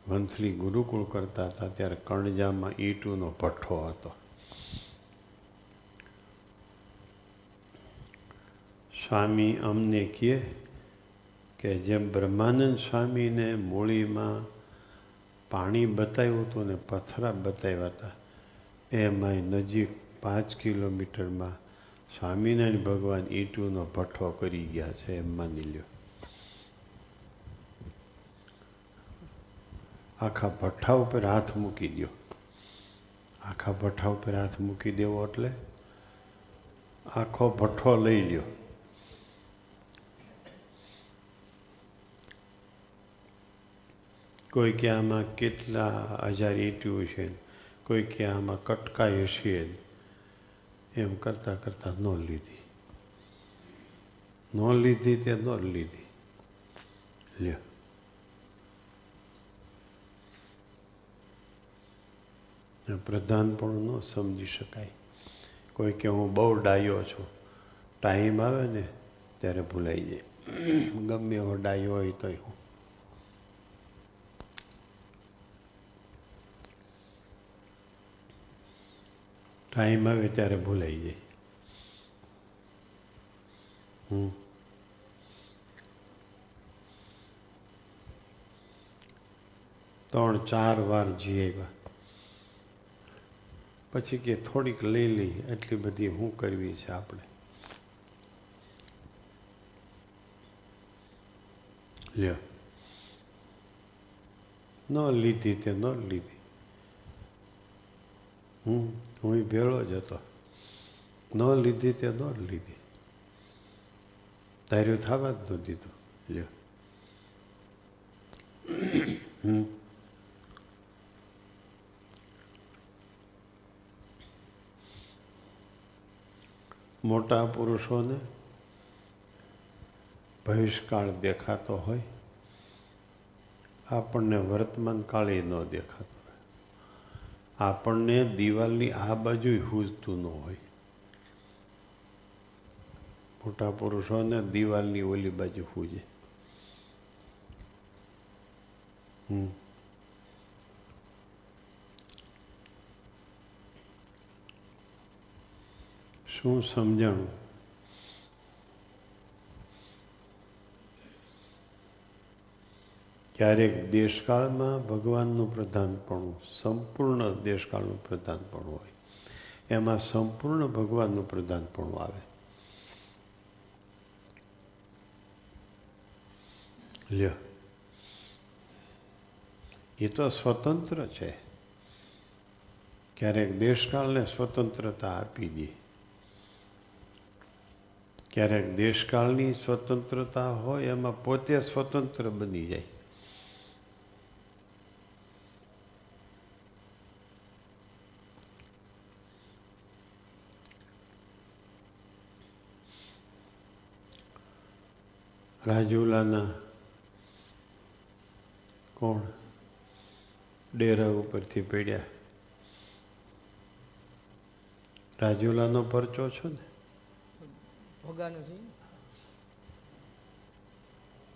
વંથલી ગુરુકુળ કરતા હતા ત્યારે કણજામાં ઈંટનો ભઠ્ઠો હતો. સ્વામી અમને કહે કે જેમ બ્રહ્માનંદ સ્વામીને મૂળીમાં પાણી બતાવ્યું હતું ને પથરા બતાવ્યા હતા, એમાં નજીક પાંચ કિલોમીટરમાં સ્વામિનારાયણ ભગવાન ઈંટનો ભઠ્ઠો કરી ગયા છે એમ માની લ્યો. આખા ભઠ્ઠા ઉપર હાથ મૂકી દો. આખા ભઠ્ઠા ઉપર હાથ મૂકી દેવો એટલે આખો ભઠ્ઠો લઈ લ્યો. કોઈ કે આમાં કેટલા હજાર ઈંટું છે, કોઈ કે આમાં કટકાય હશે, એમ કરતાં કરતાં ન લીધી, ન લીધી તે ન લીધી. લ્યો પ્રધાન પણ ન સમજી શકાય. કોઈ કે હું બહુ ડાયો છું, ટાઈમ આવે ને ત્યારે ભૂલાઈ જાય. ગમે એવો ડાયો હોય તો હું ટાઈમ આવે ત્યારે ભૂલાઈ જાય. હમ ત્રણ ચાર વાર જી આવ્યા પછી કે થોડીક લઈ લઈ, એટલી બધી શું કરવી છે આપણે. લ્યો ન લીધી તે ન લીધી. હું હું ભેળો જ હતો. ન લીધી તે ન લીધી, ધાર્યું થવા જ ન દીધું. લ્યો મોટા પુરુષોને ભવિષ્યકાળ દેખાતો હોય, આપણને વર્તમાન કાળ એ ન દેખાતો. આપણને દિવાલની આ બાજુ હૂજતું ન હોય. મોટા પુરુષોને દિવાલની ઓલી બાજુ હૂજે. હમ શું સમજણ? ક્યારેક દેશકાળમાં ભગવાનનું પ્રધાનપણું, સંપૂર્ણ દેશકાળનું પ્રધાનપણું હોય, એમાં સંપૂર્ણ ભગવાનનું પ્રધાનપણું આવે. લ્યો, એ તો સ્વતંત્ર છે. ક્યારેક દેશકાળને સ્વતંત્રતા આપી દે, ક્યારેક દેશકાળની સ્વતંત્રતા હોય એમાં પોતે સ્વતંત્ર બની જાય. રાજુલાના કોણ ડેરા ઉપરથી પડ્યા? રાજુલાનો પરચો છો ને,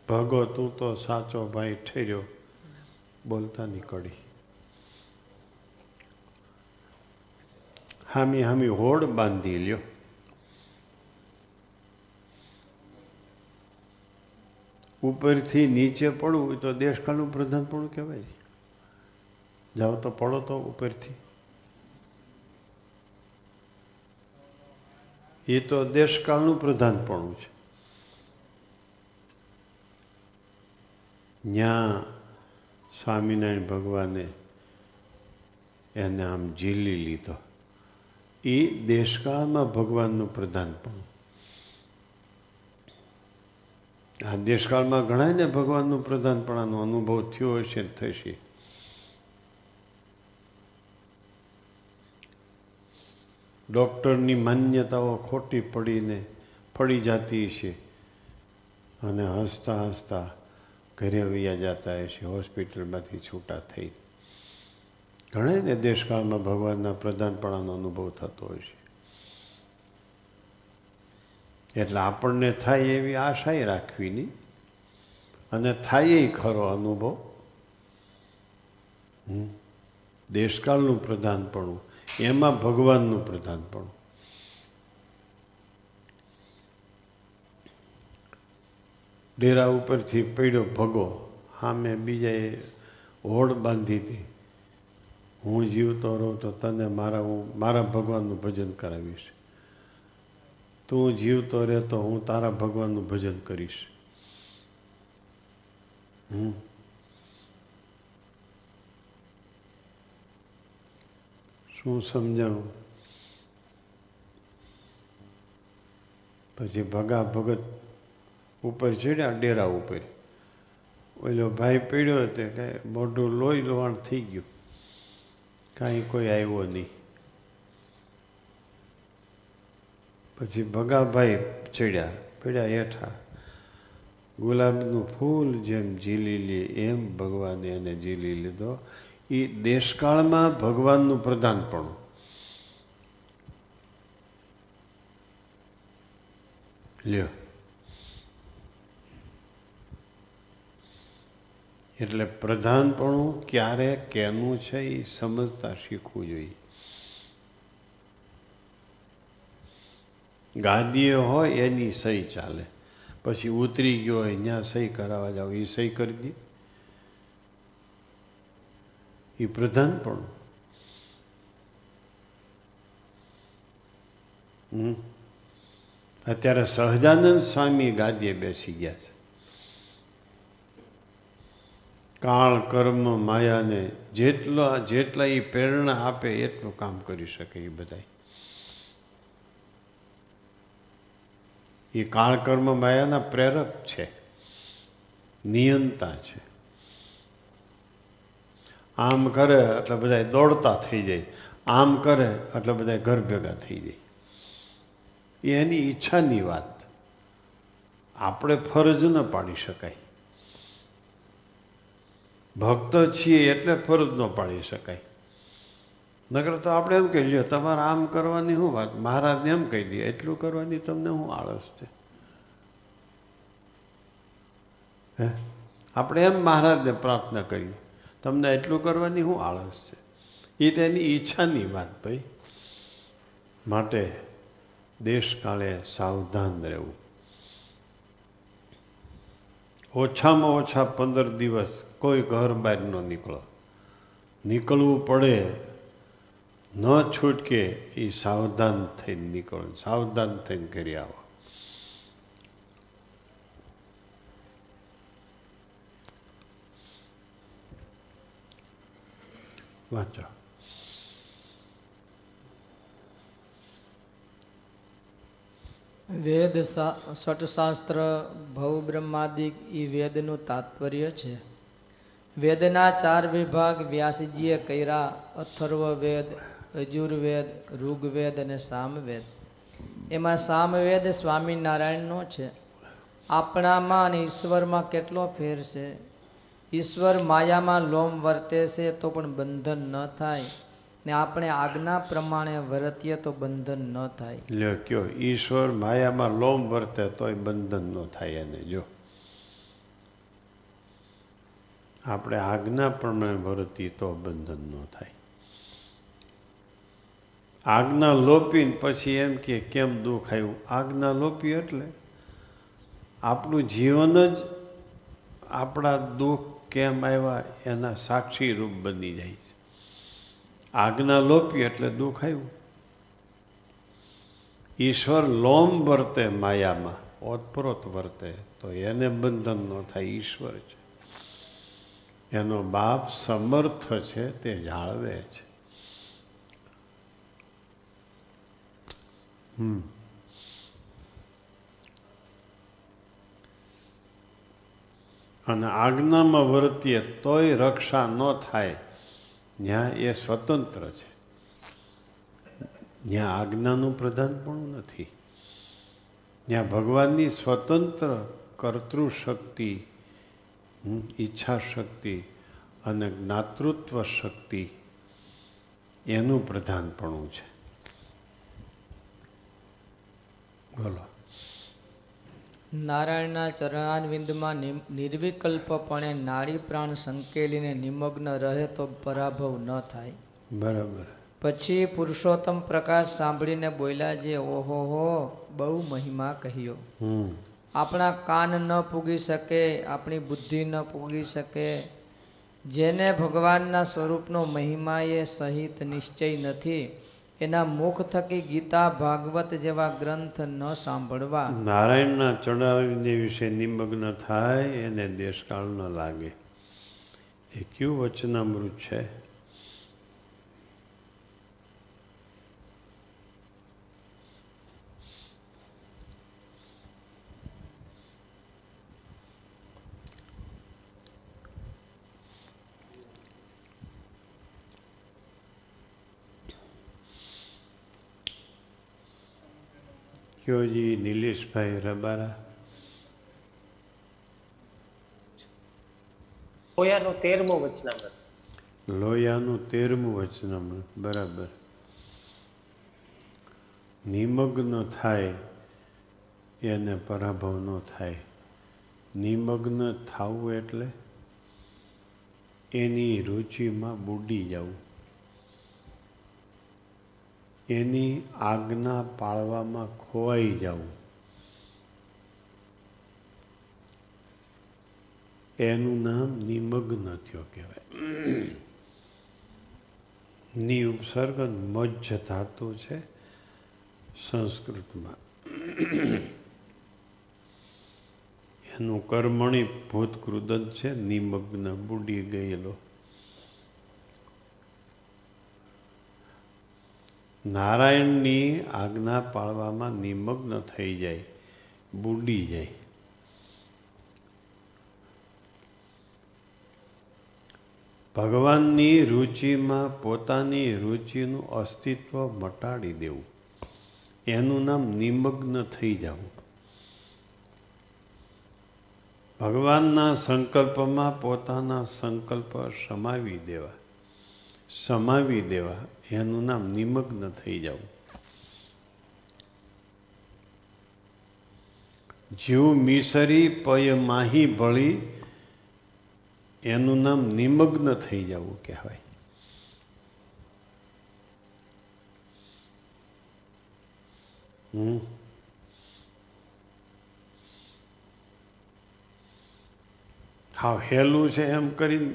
ભગો તું તો સાચો ભાઈ ઠર્યો, બોલતા નીકળી. હામી હામી હોડ બાંધી લ્યો. ઉપરથી નીચે પડવું તો દેશકાળનું પ્રધાનપણું કહેવાય. જાઓ તો પડો તો ઉપરથી, એ તો દેશકાળનું પ્રધાનપણું છે. ત્યાં સ્વામિનારાયણ ભગવાને એને આમ ઝીલી લીધો. એ દેશકાળમાં ભગવાનનું પ્રધાનપણું. આ દેશકાળમાં ઘણાને ભગવાનનું પ્રધાનપણાનો અનુભવ થયો હશે, થશે. ડૉક્ટરની માન્યતાઓ ખોટી પડીને પડી જતી છે અને હસતા હસતા ઘરે વયા જતા હશે, હોસ્પિટલમાંથી છૂટા થઈ. ઘણાને દેશકાળમાં ભગવાનના પ્રધાનપણાનો અનુભવ થતો હશે. એટલે આપણને થાય એવી આશાય રાખવી નહીં, અને થાય એ ખરો અનુભવ. દેશકાળનું પ્રધાનપણું, એમાં ભગવાનનું પ્રધાનપણું. ડેરા ઉપરથી પડ્યો ભગો, હા મેં બીજાએ હોડ બાંધી હતી, હું જીવતો રહું તો તને મારા હું મારા ભગવાનનું ભજન કરાવીશ, તું જીવતો રહે તો હું તારા ભગવાનનું ભજન કરીશ. હમ શું સમજાણું? પછી ભગા ભગત ઉપર ચડ્યા ડેરા ઉપર. ઓલો ભાઈ પડ્યો તે કાંઈ મોઢું લોહી લોહાણ થઈ ગયું, કાંઈ કોઈ આવ્યો નહીં. પછી ભગાભાઈ ચડ્યા, પડ્યા હેઠા. ગુલાબનું ફૂલ જેમ ઝીલી લે એમ ભગવાને એને ઝીલી લીધો. એ દેશકાળમાં ભગવાનનું પ્રધાનપણું. લ્યો, એટલે પ્રધાનપણું ક્યારે કેનું છે એ સમજતા શીખવું જોઈએ. ગાદીએ હોય એની સહી ચાલે, પછી ઉતરી ગયો હોય ત્યાં સહી કરાવવા જાવ, એ સહી કરી દે. એ પ્રધાનપણું. અત્યારે સહજાનંદ સ્વામી ગાદીએ બેસી ગયા છે. કાળ, કર્મ, માયાને જેટલા જેટલા એ પ્રેરણા આપે એટલું કામ કરી શકે એ બધા. એ કાળકર્મ માયાના પ્રેરક છે, નિયંતા છે. આમ કરે એટલે બધા દોડતા થઈ જાય, આમ કરે એટલે બધા ઘર ભેગા થઈ જાય. એની ઈચ્છાની વાત આપણે ફરજ ન પાડી શકાય. ભક્ત છીએ એટલે ફરજ ન પાડી શકાય. નકર તો આપણે એમ કહી લ્યો, તમારે આમ કરવાની શું વાત? મહારાજને એમ કહી દઈએ એટલું કરવાની તમને શું આળસ છે? હે, આપણે એમ મહારાજને પ્રાર્થના કરીએ, તમને એટલું કરવાની શું આળસ છે? એ તેની ઈચ્છાની વાત ભાઈ. માટે દેશકાળે સાવધાન રહેવું. ઓછામાં ઓછા પંદર દિવસ કોઈ ઘર બહાર ન નીકળો. નીકળવું પડે ન છૂટકે એ સાવધાન થઈને નીકળો, સાવધાન થઈને કરી આવો. વાંચો. વેદ ષટશાસ્ત્ર ભવબ્રહ્માદિક એ વેદનું તાત્પર્ય છે. વેદના ચાર વિભાગ વ્યાસજીએ કર્યા: અથર્વવેદ, યજુર્વેદ, ઋગ્વેદ અને સામવેદ. એમાં સામવેદ સ્વામિનારાયણનો છે. આપણામાં અને ઈશ્વરમાં કેટલો ફેર છે. ઈશ્વર માયામાં લોમ વર્તે છે તો પણ બંધન ન થાય, ને આપણે આજ્ઞા પ્રમાણે વર્તીએ તો બંધન ન થાય. લ્યો કયો, ઈશ્વર માયામાં લોમ વર્તે તોય બંધન ન થાય. એને જો આપણે આજ્ઞા પ્રમાણે વર્તીએ તો બંધન ન થાય. આજ્ઞા લોપીને પછી એમ કે કેમ દુઃખ આવ્યું. આજ્ઞા લોપી એટલે આપણું જીવન જ આપણા દુઃખ કેમ આવ્યા એના સાક્ષી રૂપ બની જાય છે. આજ્ઞા લોપી એટલે દુઃખ આવ્યું. ઈશ્વર લોમ વર્તે માયામાં ઓતપ્રોત વર્તે તો એને બંધન ન થાય. ઈશ્વર છે, એનો બાપ સમર્થ છે, તે જાળવે છે. હમ અને આજ્ઞામાં વર્તીએ તોય રક્ષા ન થાય, જ્યાં એ સ્વતંત્ર છે, જ્યાં આજ્ઞાનું પ્રધાનપણું નથી, જ્યાં ભગવાનની સ્વતંત્ર કર્તૃશક્તિ, ઈચ્છાશક્તિ અને જ્ઞાતૃત્વ શક્તિ એનું પ્રધાનપણું છે. બોલો. નારાયણના ચરણારવિંદમાં નિર્વિકલ્પપણે નાડી પ્રાણ સંકેલીને નિમગ્ન રહે તો પરાભવ ન થાય. બરાબર. પછી પુરુષોત્તમ પ્રકાશ સાંભળીને બોલ્યા જે ઓહો હો બહુ મહિમા કહ્યો. આપણા કાન ન પૂગી શકે, આપણી બુદ્ધિ ન પૂગી શકે, જેને ભગવાનના સ્વરૂપનો મહિમા એ સહિત નિશ્ચય નથી, એના મુખ થકી ગીતા ભાગવત જેવા ગ્રંથ ન સાંભળવા. નારાયણના ચરણારવિંદ વિશે નિમગ્ન થાય એને દેશકાળ ન લાગે. એ કયું વચનામૃત છે? જી નિલેશભાઈ રબારા. લોયાનું તેરમું વચનામૃત. લોયાનું તેરમું વચનામૃત. બરાબર. નિમગ્ન થાય એને પરાભવ ન થાય. નિમગ્ન થવું એટલે એની રુચિમાં બુડી જવું, એની આજ્ઞા પાળવામાં ખોવાઈ જવું, એનું નામ નિમગ્ન થયો કહેવાય. ની ઉપસર્ગ મજ્જ ધાતુ છે સંસ્કૃતમાં. એનું કર્મણી ભૂતકૃદંત છે. નિમગ્ન બુડી ગયેલો. નારાયણની આજ્ઞા પાળવામાં નિમગ્ન થઈ જાય, બુડી જાય. ભગવાનની રુચિમાં પોતાની રુચિનું અસ્તિત્વ મટાડી દેવું, એનું નામ નિમગ્ન થઈ જવું. ભગવાનના સંકલ્પમાં પોતાના સંકલ્પ સમાવી દેવા, સમાવી દેવા, એનું નામ નિમગ્ન થઈ જવું. જીવ મિસરી પય માહી ભળી એનું નામ નિમગ્ન થઈ જવું કહેવાય. Mm. હા, હેલું છે એમ કરીને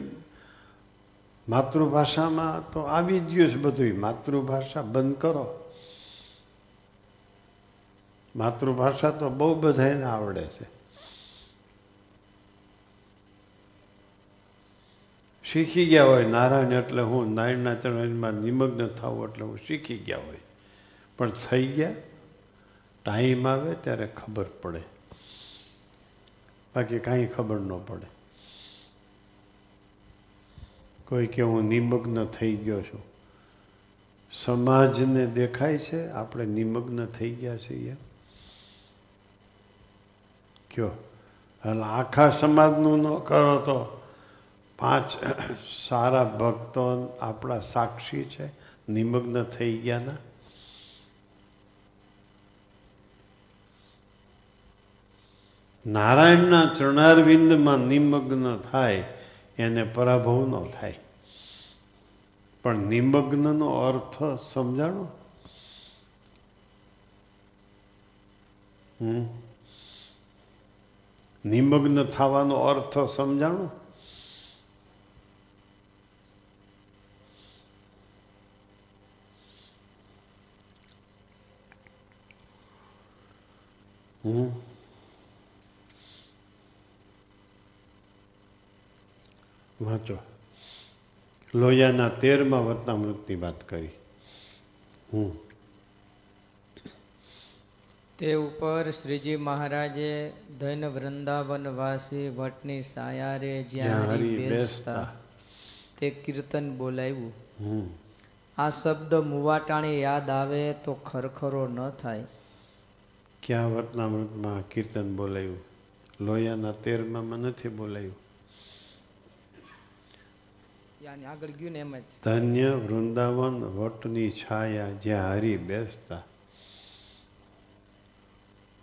માતૃભાષામાં તો આવી જ ગયું છે બધું. માતૃભાષા બંધ કરો. માતૃભાષા તો બહુ બધાને આવડે છે. શીખી ગયા હોય નારાયણ એટલે હું નારાયણના ચરણમાં નિમગ્ન થવું એટલે હું શીખી ગયા હોય, પણ થઈ ગયા ટાઈમ આવે ત્યારે ખબર પડે, બાકી કાંઈ ખબર ન પડે. કોઈ કે હું નિમગ્ન થઈ ગયો છું, સમાજને દેખાય છે આપણે નિમગ્ન થઈ ગયા છીએ. કયો હાલ આખા સમાજનું ન કરો તો પાંચ સારા ભક્તો આપણા સાક્ષી છે નિમગ્ન થઈ ગયાના. નારાયણના ચરણારવિંદમાં નિમગ્ન થાય એને પરાભવ ન થાય. પણ નિમગ્નનો અર્થ સમજાણો? હમ નિમગ્ન થવાનો અર્થ સમજાણો? હમ વાંચો, લોયાના તેરમાં વતનામૃતની વાત કરી. હમ તે ઉપર શ્રીજી મહારાજે ધન વૃંદાવન વાસી વટની સાયારે જ્યાં હરી બેસતા તે કીર્તન બોલાવ્યું. આ શબ્દ મુવાટાણી યાદ આવે તો ખરખરો ન થાય. ક્યાં વતનામૃતમાં કીર્તન બોલાવ્યું? લોયાના તેરમાં નથી બોલાવ્યું. આગળ ગયું ને એમ જ ધન્ય વૃંદાવન વટની છાયા જ્યાં હરી બેસતા.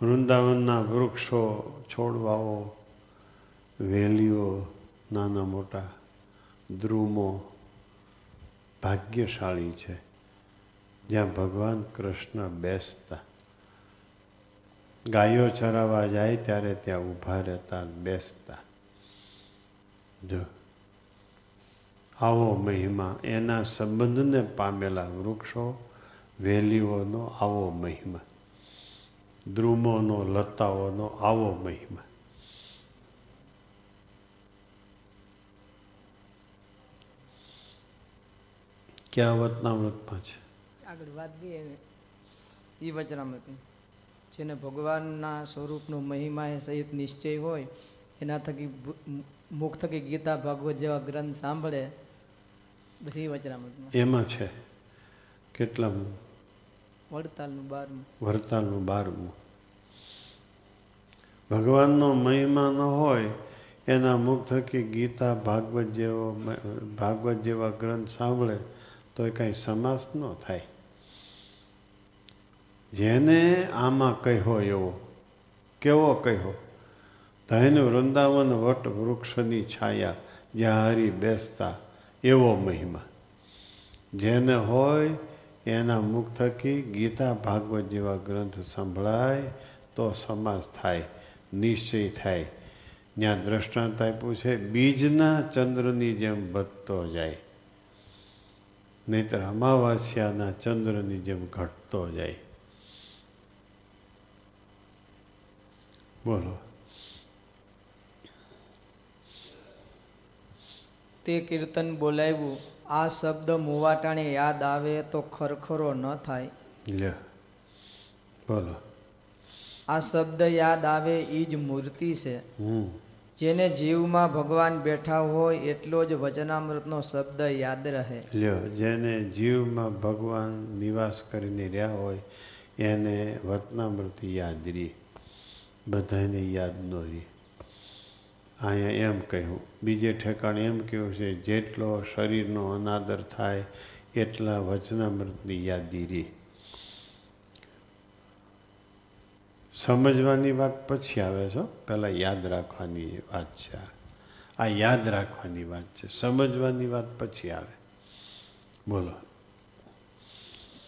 વૃંદાવનના વૃક્ષો, છોડવાઓ, વેલીઓ, નાના મોટા દ્રુમો ભાગ્યશાળી છે જ્યાં ભગવાન કૃષ્ણ બેસતા. ગાયો ચરાવવા જાય ત્યારે ત્યાં ઊભા રહેતા, બેસતા. જો આવો મહિમા, એના સંબંધને પામેલા વૃક્ષો વેલીઓનો આવો મહિમા, દ્રુમોનો, લતાઓનો આવો મહિમા. ક્યાં વચનામૃતમાં છે? આગળ વાત દઈએ એ વચનામૃત જેને ભગવાનના સ્વરૂપનો મહિમા એ સહિત નિશ્ચય હોય એના થકી મુખ થકી ગીતા ભાગવત જેવા ગ્રંથ સાંભળે. એમાં છે કેટલા? વડતાલનું બારમું. વડતાલનું બારમું. ભગવાનનો મહિમા ન હોય એના મુખ થકી ગીતા ભાગવત જેવો ભાગવત જેવા ગ્રંથ સાંભળે તો એ કાંઈ સમાસ ન થાય. જેને આમાં કહ્યો એવો કેવો કહ્યો? ધન વૃંદાવન વટ વૃક્ષની છાયા જ્યાં હરી બેસતા એવો મહિમા જેને હોય એના મુખ થકી ગીતા ભાગવત જેવા ગ્રંથ સંભળાય તો સમાસ થાય, નિશ્ચય થાય. જ્યાં દ્રષ્ટાંત આપ્યું છે, બીજના ચંદ્રની જેમ વધતો જાય, નહીતર અમાવાસ્યાના ચંદ્રની જેમ ઘટતો જાય. બોલો. તે કીર્તન બોલાવ્યું. આ શબ્દ મુવાટાણે યાદ આવે તો ખરખરો ન થાય. બોલો. આ શબ્દ યાદ આવે એ જ મૂર્તિ છે. જેને જીવમાં ભગવાન બેઠા હોય એટલો જ વચનામૃતનો શબ્દ યાદ રહે. જેને જીવમાં ભગવાન નિવાસ કરીને રહ્યા હોય એને વચનામૃત યાદ રહે, બધાને યાદ ન રહે. અહીંયા એમ કહ્યું, બીજે ઠેકાણે એમ કહ્યું છે, જેટલો શરીરનો અનાદર થાય એટલા વચનામૃતની યાદી રે. સમજવાની વાત પછી આવે છે, પહેલાં યાદ રાખવાની વાત છે. આ યાદ રાખવાની વાત છે, સમજવાની વાત પછી આવે. બોલો.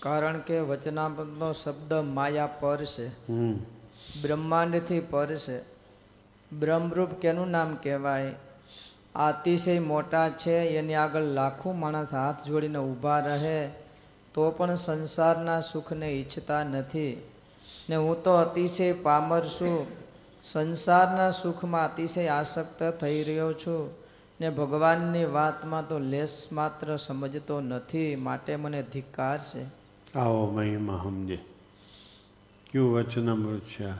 કારણ કે વચનામૃતનો શબ્દ માયા પર છે, બ્રહ્માંડથી પર છે. બ્રહ્મરૂપ કેનું નામ કહેવાય? અતિશય મોટા છે, એની આગળ લાખો માણસ હાથ જોડીને ઊભા રહે તો પણ સંસારના સુખને ઈચ્છતા નથી. ને હું તો અતિશય પામર છું, સંસારના સુખમાં અતિશય આસક્ત થઈ રહ્યો છું ને ભગવાનની વાતમાં તો લેસ માત્ર સમજતો નથી, માટે મને ધિક્કાર છે. આવો મહિમા સમજે ક્યુ વચનામૃત છે.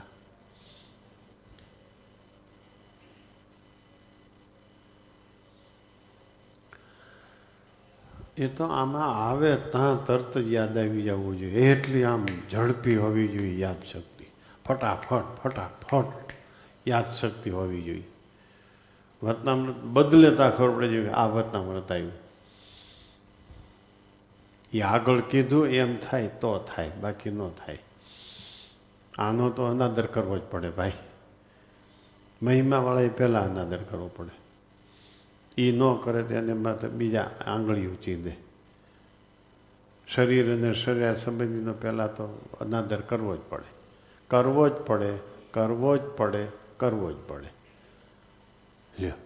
એ તો આમાં આવે ત્યાં તરત જ યાદ આવી જવું જોઈએ, એટલી આમ ઝડપી હોવી જોઈએ યાદશક્તિ, ફટાફટ ફટાફટ યાદશક્તિ હોવી જોઈએ. વચનામૃત બદલે તા ખબર પડે છે આ વચનામૃત આવ્યું, એ આગળ કીધું એમ થાય તો થાય, બાકી ન થાય. આનો તો અનાદર કરવો જ પડે ભાઈ, મહિમાવાળાએ પહેલાં અનાદર કરવો પડે. એ ન કરે તો એને માત્ર બીજા આંગળીઓ ચીંધે. શરીર અને શરીર સંબંધીનો પહેલાં તો અનાદર કરવો જ પડે, કરવો જ પડે, કરવો જ પડે, કરવો જ પડે. લ્યો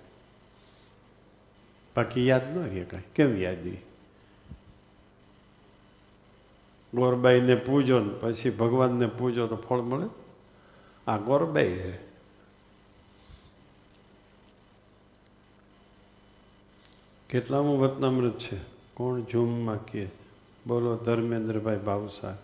બાકી યાદ ન રહે કાંઈ, કેમ યાદ રહી? ગોરબાઈને પૂજો ને પછી ભગવાનને પૂજો તો ફળ મળે. આ ગોરબાઈ છે. કેટલામું વચનામૃત છે? કોણ ઝૂમમાં કે બોલો? ધર્મેન્દ્રભાઈ ભાવસાર.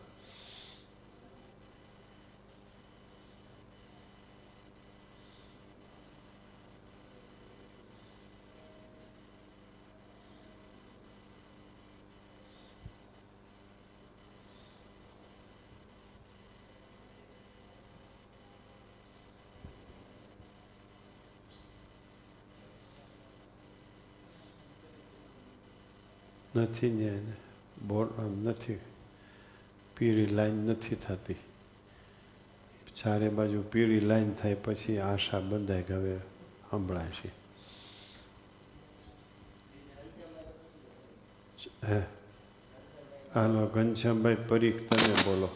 નથી ને બોલ નથી, પીળી લાઈન નથી થતી, ચારે બાજુ પીળી લાઈન થાય પછી આશા બંધાય કે હવે સંભળાશે. હે હાલો ઘનશ્યામભાઈ પરીખ તમે બોલો.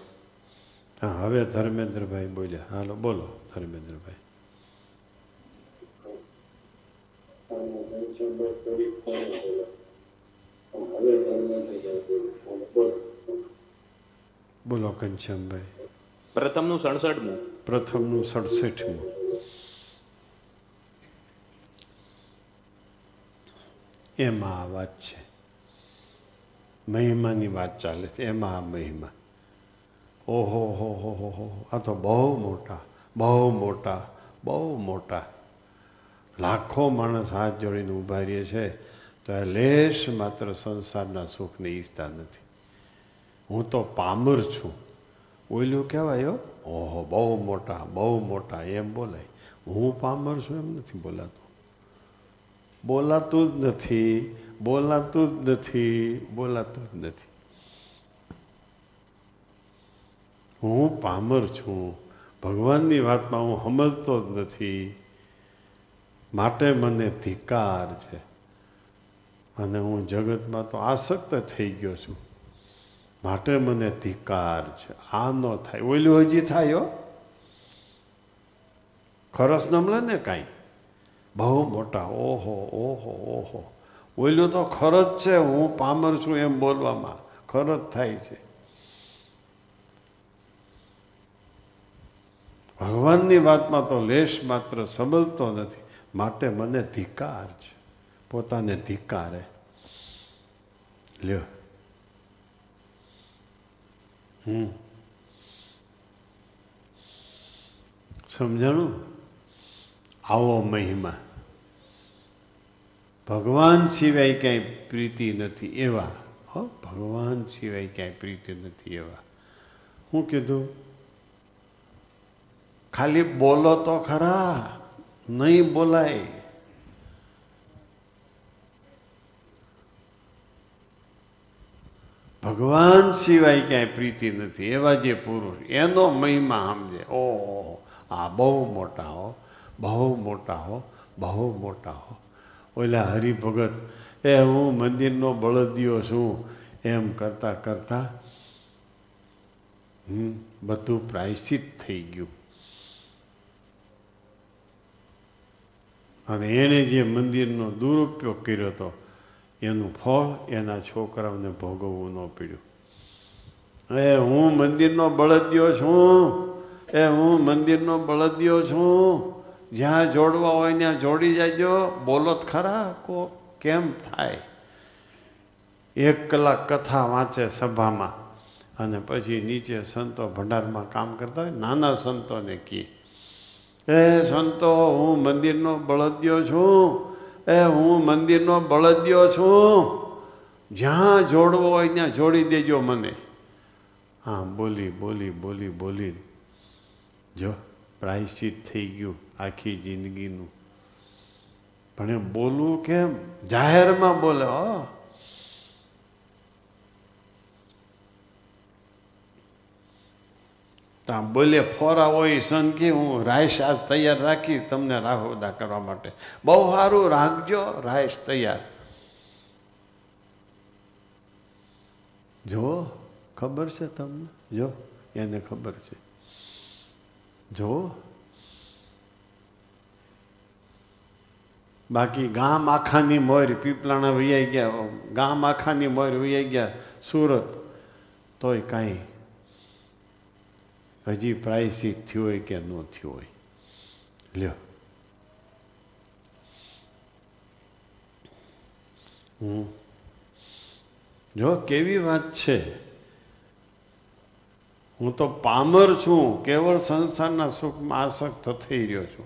હા હવે ધર્મેન્દ્રભાઈ બોલ્યા, હાલો બોલો ધર્મેન્દ્રભાઈ. બોલો ઘનશ્યામભાઈ. પ્રથમનું સડસઠમું પ્રથમનું સડસઠમું એમાં આ વાત છે, મહિમાની વાત ચાલે છે, એમાં આ મહિમા. ઓહો હો હો હો હો, આ તો બહુ મોટા બહુ મોટા બહુ મોટા લાખો માણસ હાથ જોડીને ઊભા રહીએ છે તો એ લેશ માત્ર સંસારના સુખને ઈચ્છતા નથી. હું તો પામર છું, ઓલું કહેવાય ઓહો બહુ મોટા બહુ મોટા એમ બોલાય. હું પામર છું એમ નથી બોલાતું, બોલાતું જ નથી, બોલાતું જ નથી, બોલાતું જ નથી. હું પામર છું, ભગવાનની વાતમાં હું સમજતો જ નથી, માટે મને ધિકાર છે અને હું જગતમાં તો આસક્ત થઈ ગયો છું માટે મને ધિકાર છે. આ ન થાય, ઓલું હજી થાય, ખરસ ન મળે ને કાંઈ, બહુ મોટા ઓહો ઓહો ઓહો, ઓલું તો ખરજ છે, હું પામર છું એમ બોલવામાં ખરજ થાય છે. ભગવાનની વાતમાં તો લેશ માત્ર સમજતો નથી માટે મને ધિકાર છે, પોતાને ધિકારે. લ્યો હમ સમજાણું? આવો મહિમા. ભગવાન સિવાય ક્યાંય પ્રીતિ નથી એવા, હો ભગવાન સિવાય ક્યાંય પ્રીતિ નથી એવા. હું કીધું? ખાલી બોલો તો ખરા, નહીં બોલાય. ભગવાન સિવાય ક્યાંય પ્રીતિ નથી એવા જે પુરુષ, એનો મહિમા સમજે. ઓહો આ બહુ મોટા હો, બહુ મોટા હો, બહુ મોટા હો. ઓલા હરિભગત એ હું મંદિરનો બળદિયો છું એમ કરતાં કરતાં બધું પ્રાયશ્ચિત થઈ ગયું. અને એણે જે મંદિરનો દુરુપયોગ કર્યો હતો એનું ફળ એના છોકરાઓને ભોગવવું ન પડ્યું. એ હું મંદિરનો બળદિયો છું, એ હું મંદિરનો બળદિયો છું, જ્યાં જોડવા હોય ત્યાં જોડી જાજો, બોલો તો ખરા કો કેમ થાય. એક કલાક કથા વાંચે સભામાં અને પછી નીચે સંતો ભંડારમાં કામ કરતા હોય નાના સંતોને કહે, એ સંતો હું મંદિરનો બળદિયો છું, એ હું મંદિરનો બળદિયો છું, જ્યાં જોડવો હોય ત્યાં જોડી દેજો મને. હા, બોલી બોલી બોલી બોલી જો પ્રાયશ્ચિત થઈ ગયું આખી જિંદગીનું. પણ એમ બોલવું કેમ? જાહેરમાં બોલે. હા, ત્યાં બોલે ફોરા હોય સંકી, હું રાઈશ આજ તૈયાર રાખી તમને રાહોદા કરવા માટે. બહુ સારું, રાખજો રાઈશ તૈયાર. જો ખબર છે તમને, જો એને ખબર છે. જો બાકી ગામ આખાની મોર પીપલાણા વૈયાઈ ગયા, ગામ આખાની મોર વૈયાઈ ગયા સુરત, તોય કાંઈ હજી પ્રાયશ્ચિત થયું હોય કે ન થયું હોય. લ્યો, હમ, જો કેવી વાત છે. હું તો પામર છું, કેવળ સંસારના સુખમાં આસક્ત થઈ રહ્યો છું,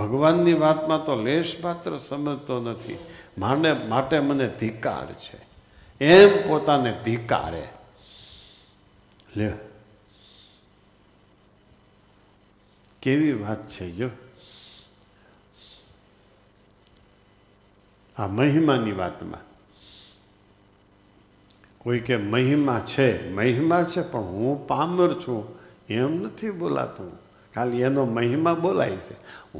ભગવાનની વાતમાં તો લેશ માત્ર સમજતો નથી, માને માટે મને ધિકાર છે, એમ પોતાને ધિકારે. લે કેવી વાત છે. જો આ મહિમાની વાતમાં કોઈ કે મહિમા છે, મહિમા છે પણ હું પામર છું એમ નથી બોલાતું. ખાલી એનો મહિમા બોલાય છે.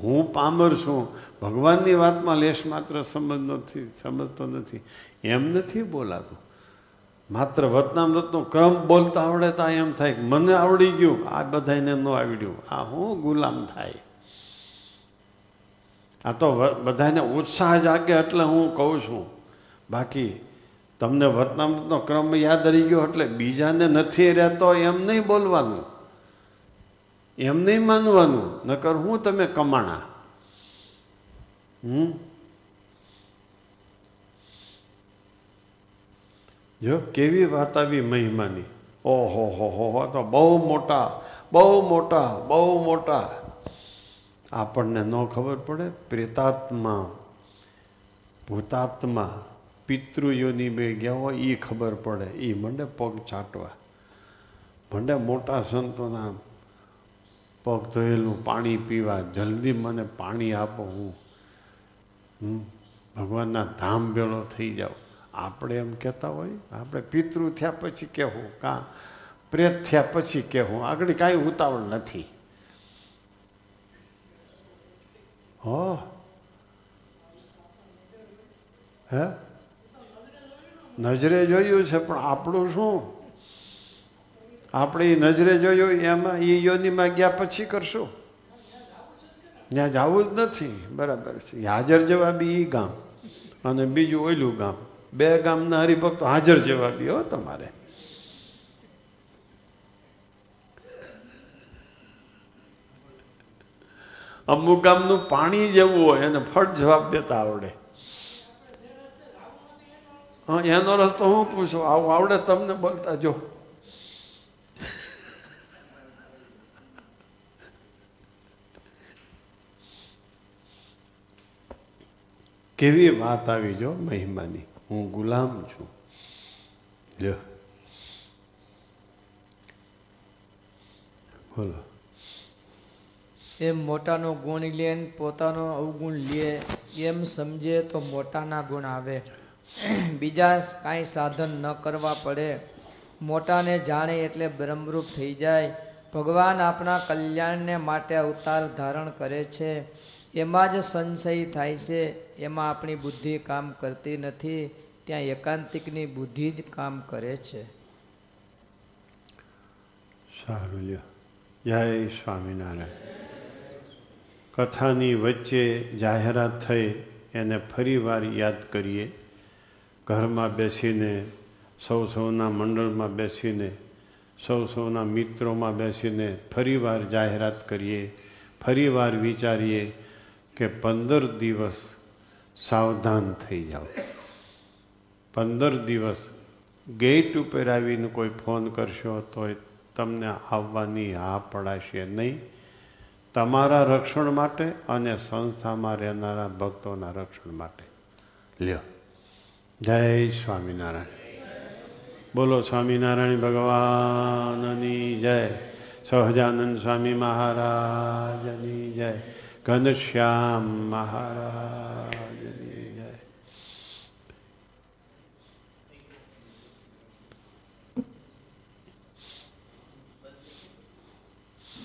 હું પામર છું, ભગવાનની વાતમાં લેશ માત્ર સમજ નથી સમજતો નથી એમ નથી બોલાતું. માત્ર વતનામૃતનો ક્રમ બોલતા આવડે તો એમ થાય કે મને આવડી ગયું, આ બધાને ન આવડ્યું, આ હું ગુલામ થાય. આ તો બધાને ઉત્સાહ જાગે એટલે હું કહું છું. બાકી તમને વર્તનામૃતનો ક્રમ યાદ રહી ગયો એટલે બીજાને નથી રહેતો એમ નહીં બોલવાનું, એમ નહીં માનવાનું. નકર હું તમે કમાણા. હમ, જો કેવી વાત આવી મહિમાની. ઓહો હો હો હો, તો બહુ મોટા બહુ મોટા બહુ મોટા. આપણને ન ખબર પડે પ્રેતાત્મા ભૂતાત્મા પિતૃયોની બે ગયા હોય એ ખબર પડે. એ મંડે પગ ચાટવા, મંડે મોટા સંતોના પગ ધોયેલું પાણી પીવા, જલ્દી મને પાણી આપો, હું ભગવાનના ધામ ભેળો થઈ જાઉં. આપણે એમ કહેતા હોય, આપણે પિતૃ થયા પછી કહેવું કાં પ્રેત થયા પછી કહેવું, આગળ કાંઈ ઉતાવળ નથી. હો હે, નજરે જોયું છે પણ આપણું શું? આપણે નજરે જોયું એમાં એ યોનીમાં ગયા પછી કરશું, ત્યાં જવું જ નથી. બરાબર છે. હાજર જવાબી એ ગામ અને બીજું ઓયલું ગામ, બે ગામના હરિભક્તો હાજર જવાબી હો તમારે. અમુક ગામનું પાણી જેવું હોય અને ફટ જવાબ દેતા આવડે. હા, એનો રસ્તો હું પૂછું, આવું આવડે તમને બોલતા? જો કેવી વાત આવી, જો મહિમાની. હું ગુલામ છું. જો બોલો, એમ મોટાનો ગુણ લે, પોતાનો અવગુણ લે, એમ સમજે તો મોટાના ગુણ આવે, બીજા કાંઈ સાધન ન કરવા પડે. મોટાને જાણે એટલે બ્રહ્મરૂપ થઈ જાય. ભગવાન આપણા કલ્યાણને માટે અવતાર ધારણ કરે છે, એમાં જ સંશય થાય છે. એમાં આપણી બુદ્ધિ કામ કરતી નથી, ત્યાં એકાંતિકની બુદ્ધિ જ કામ કરે છે. સારું લ્યો. જય સ્વામિનારાયણ. કથાની વચ્ચે જાહેરાત થઈ એને ફરીવાર યાદ કરીએ. ઘરમાં બેસીને સૌ સૌના મંડળમાં બેસીને સૌ સૌના મિત્રોમાં બેસીને ફરીવાર જાહેરાત કરીએ, ફરીવાર વિચારીએ કે પંદર દિવસ સાવધાન થઈ જાઓ. પંદર દિવસ ગેટ ઉપર આવીને કોઈ ફોન કરશો તોય તમને આવવાની હા પડાશે નહીં, તમારા રક્ષણ માટે અને સંસ્થામાં રહેનારા ભક્તોના રક્ષણ માટે. લ્યો જય સ્વામિનારાયણ. બોલો સ્વામિનારાયણ ભગવાનની જય. સહજાનંદ સ્વામી મહારાજની જય. ઘનશ્યામ મહારાજ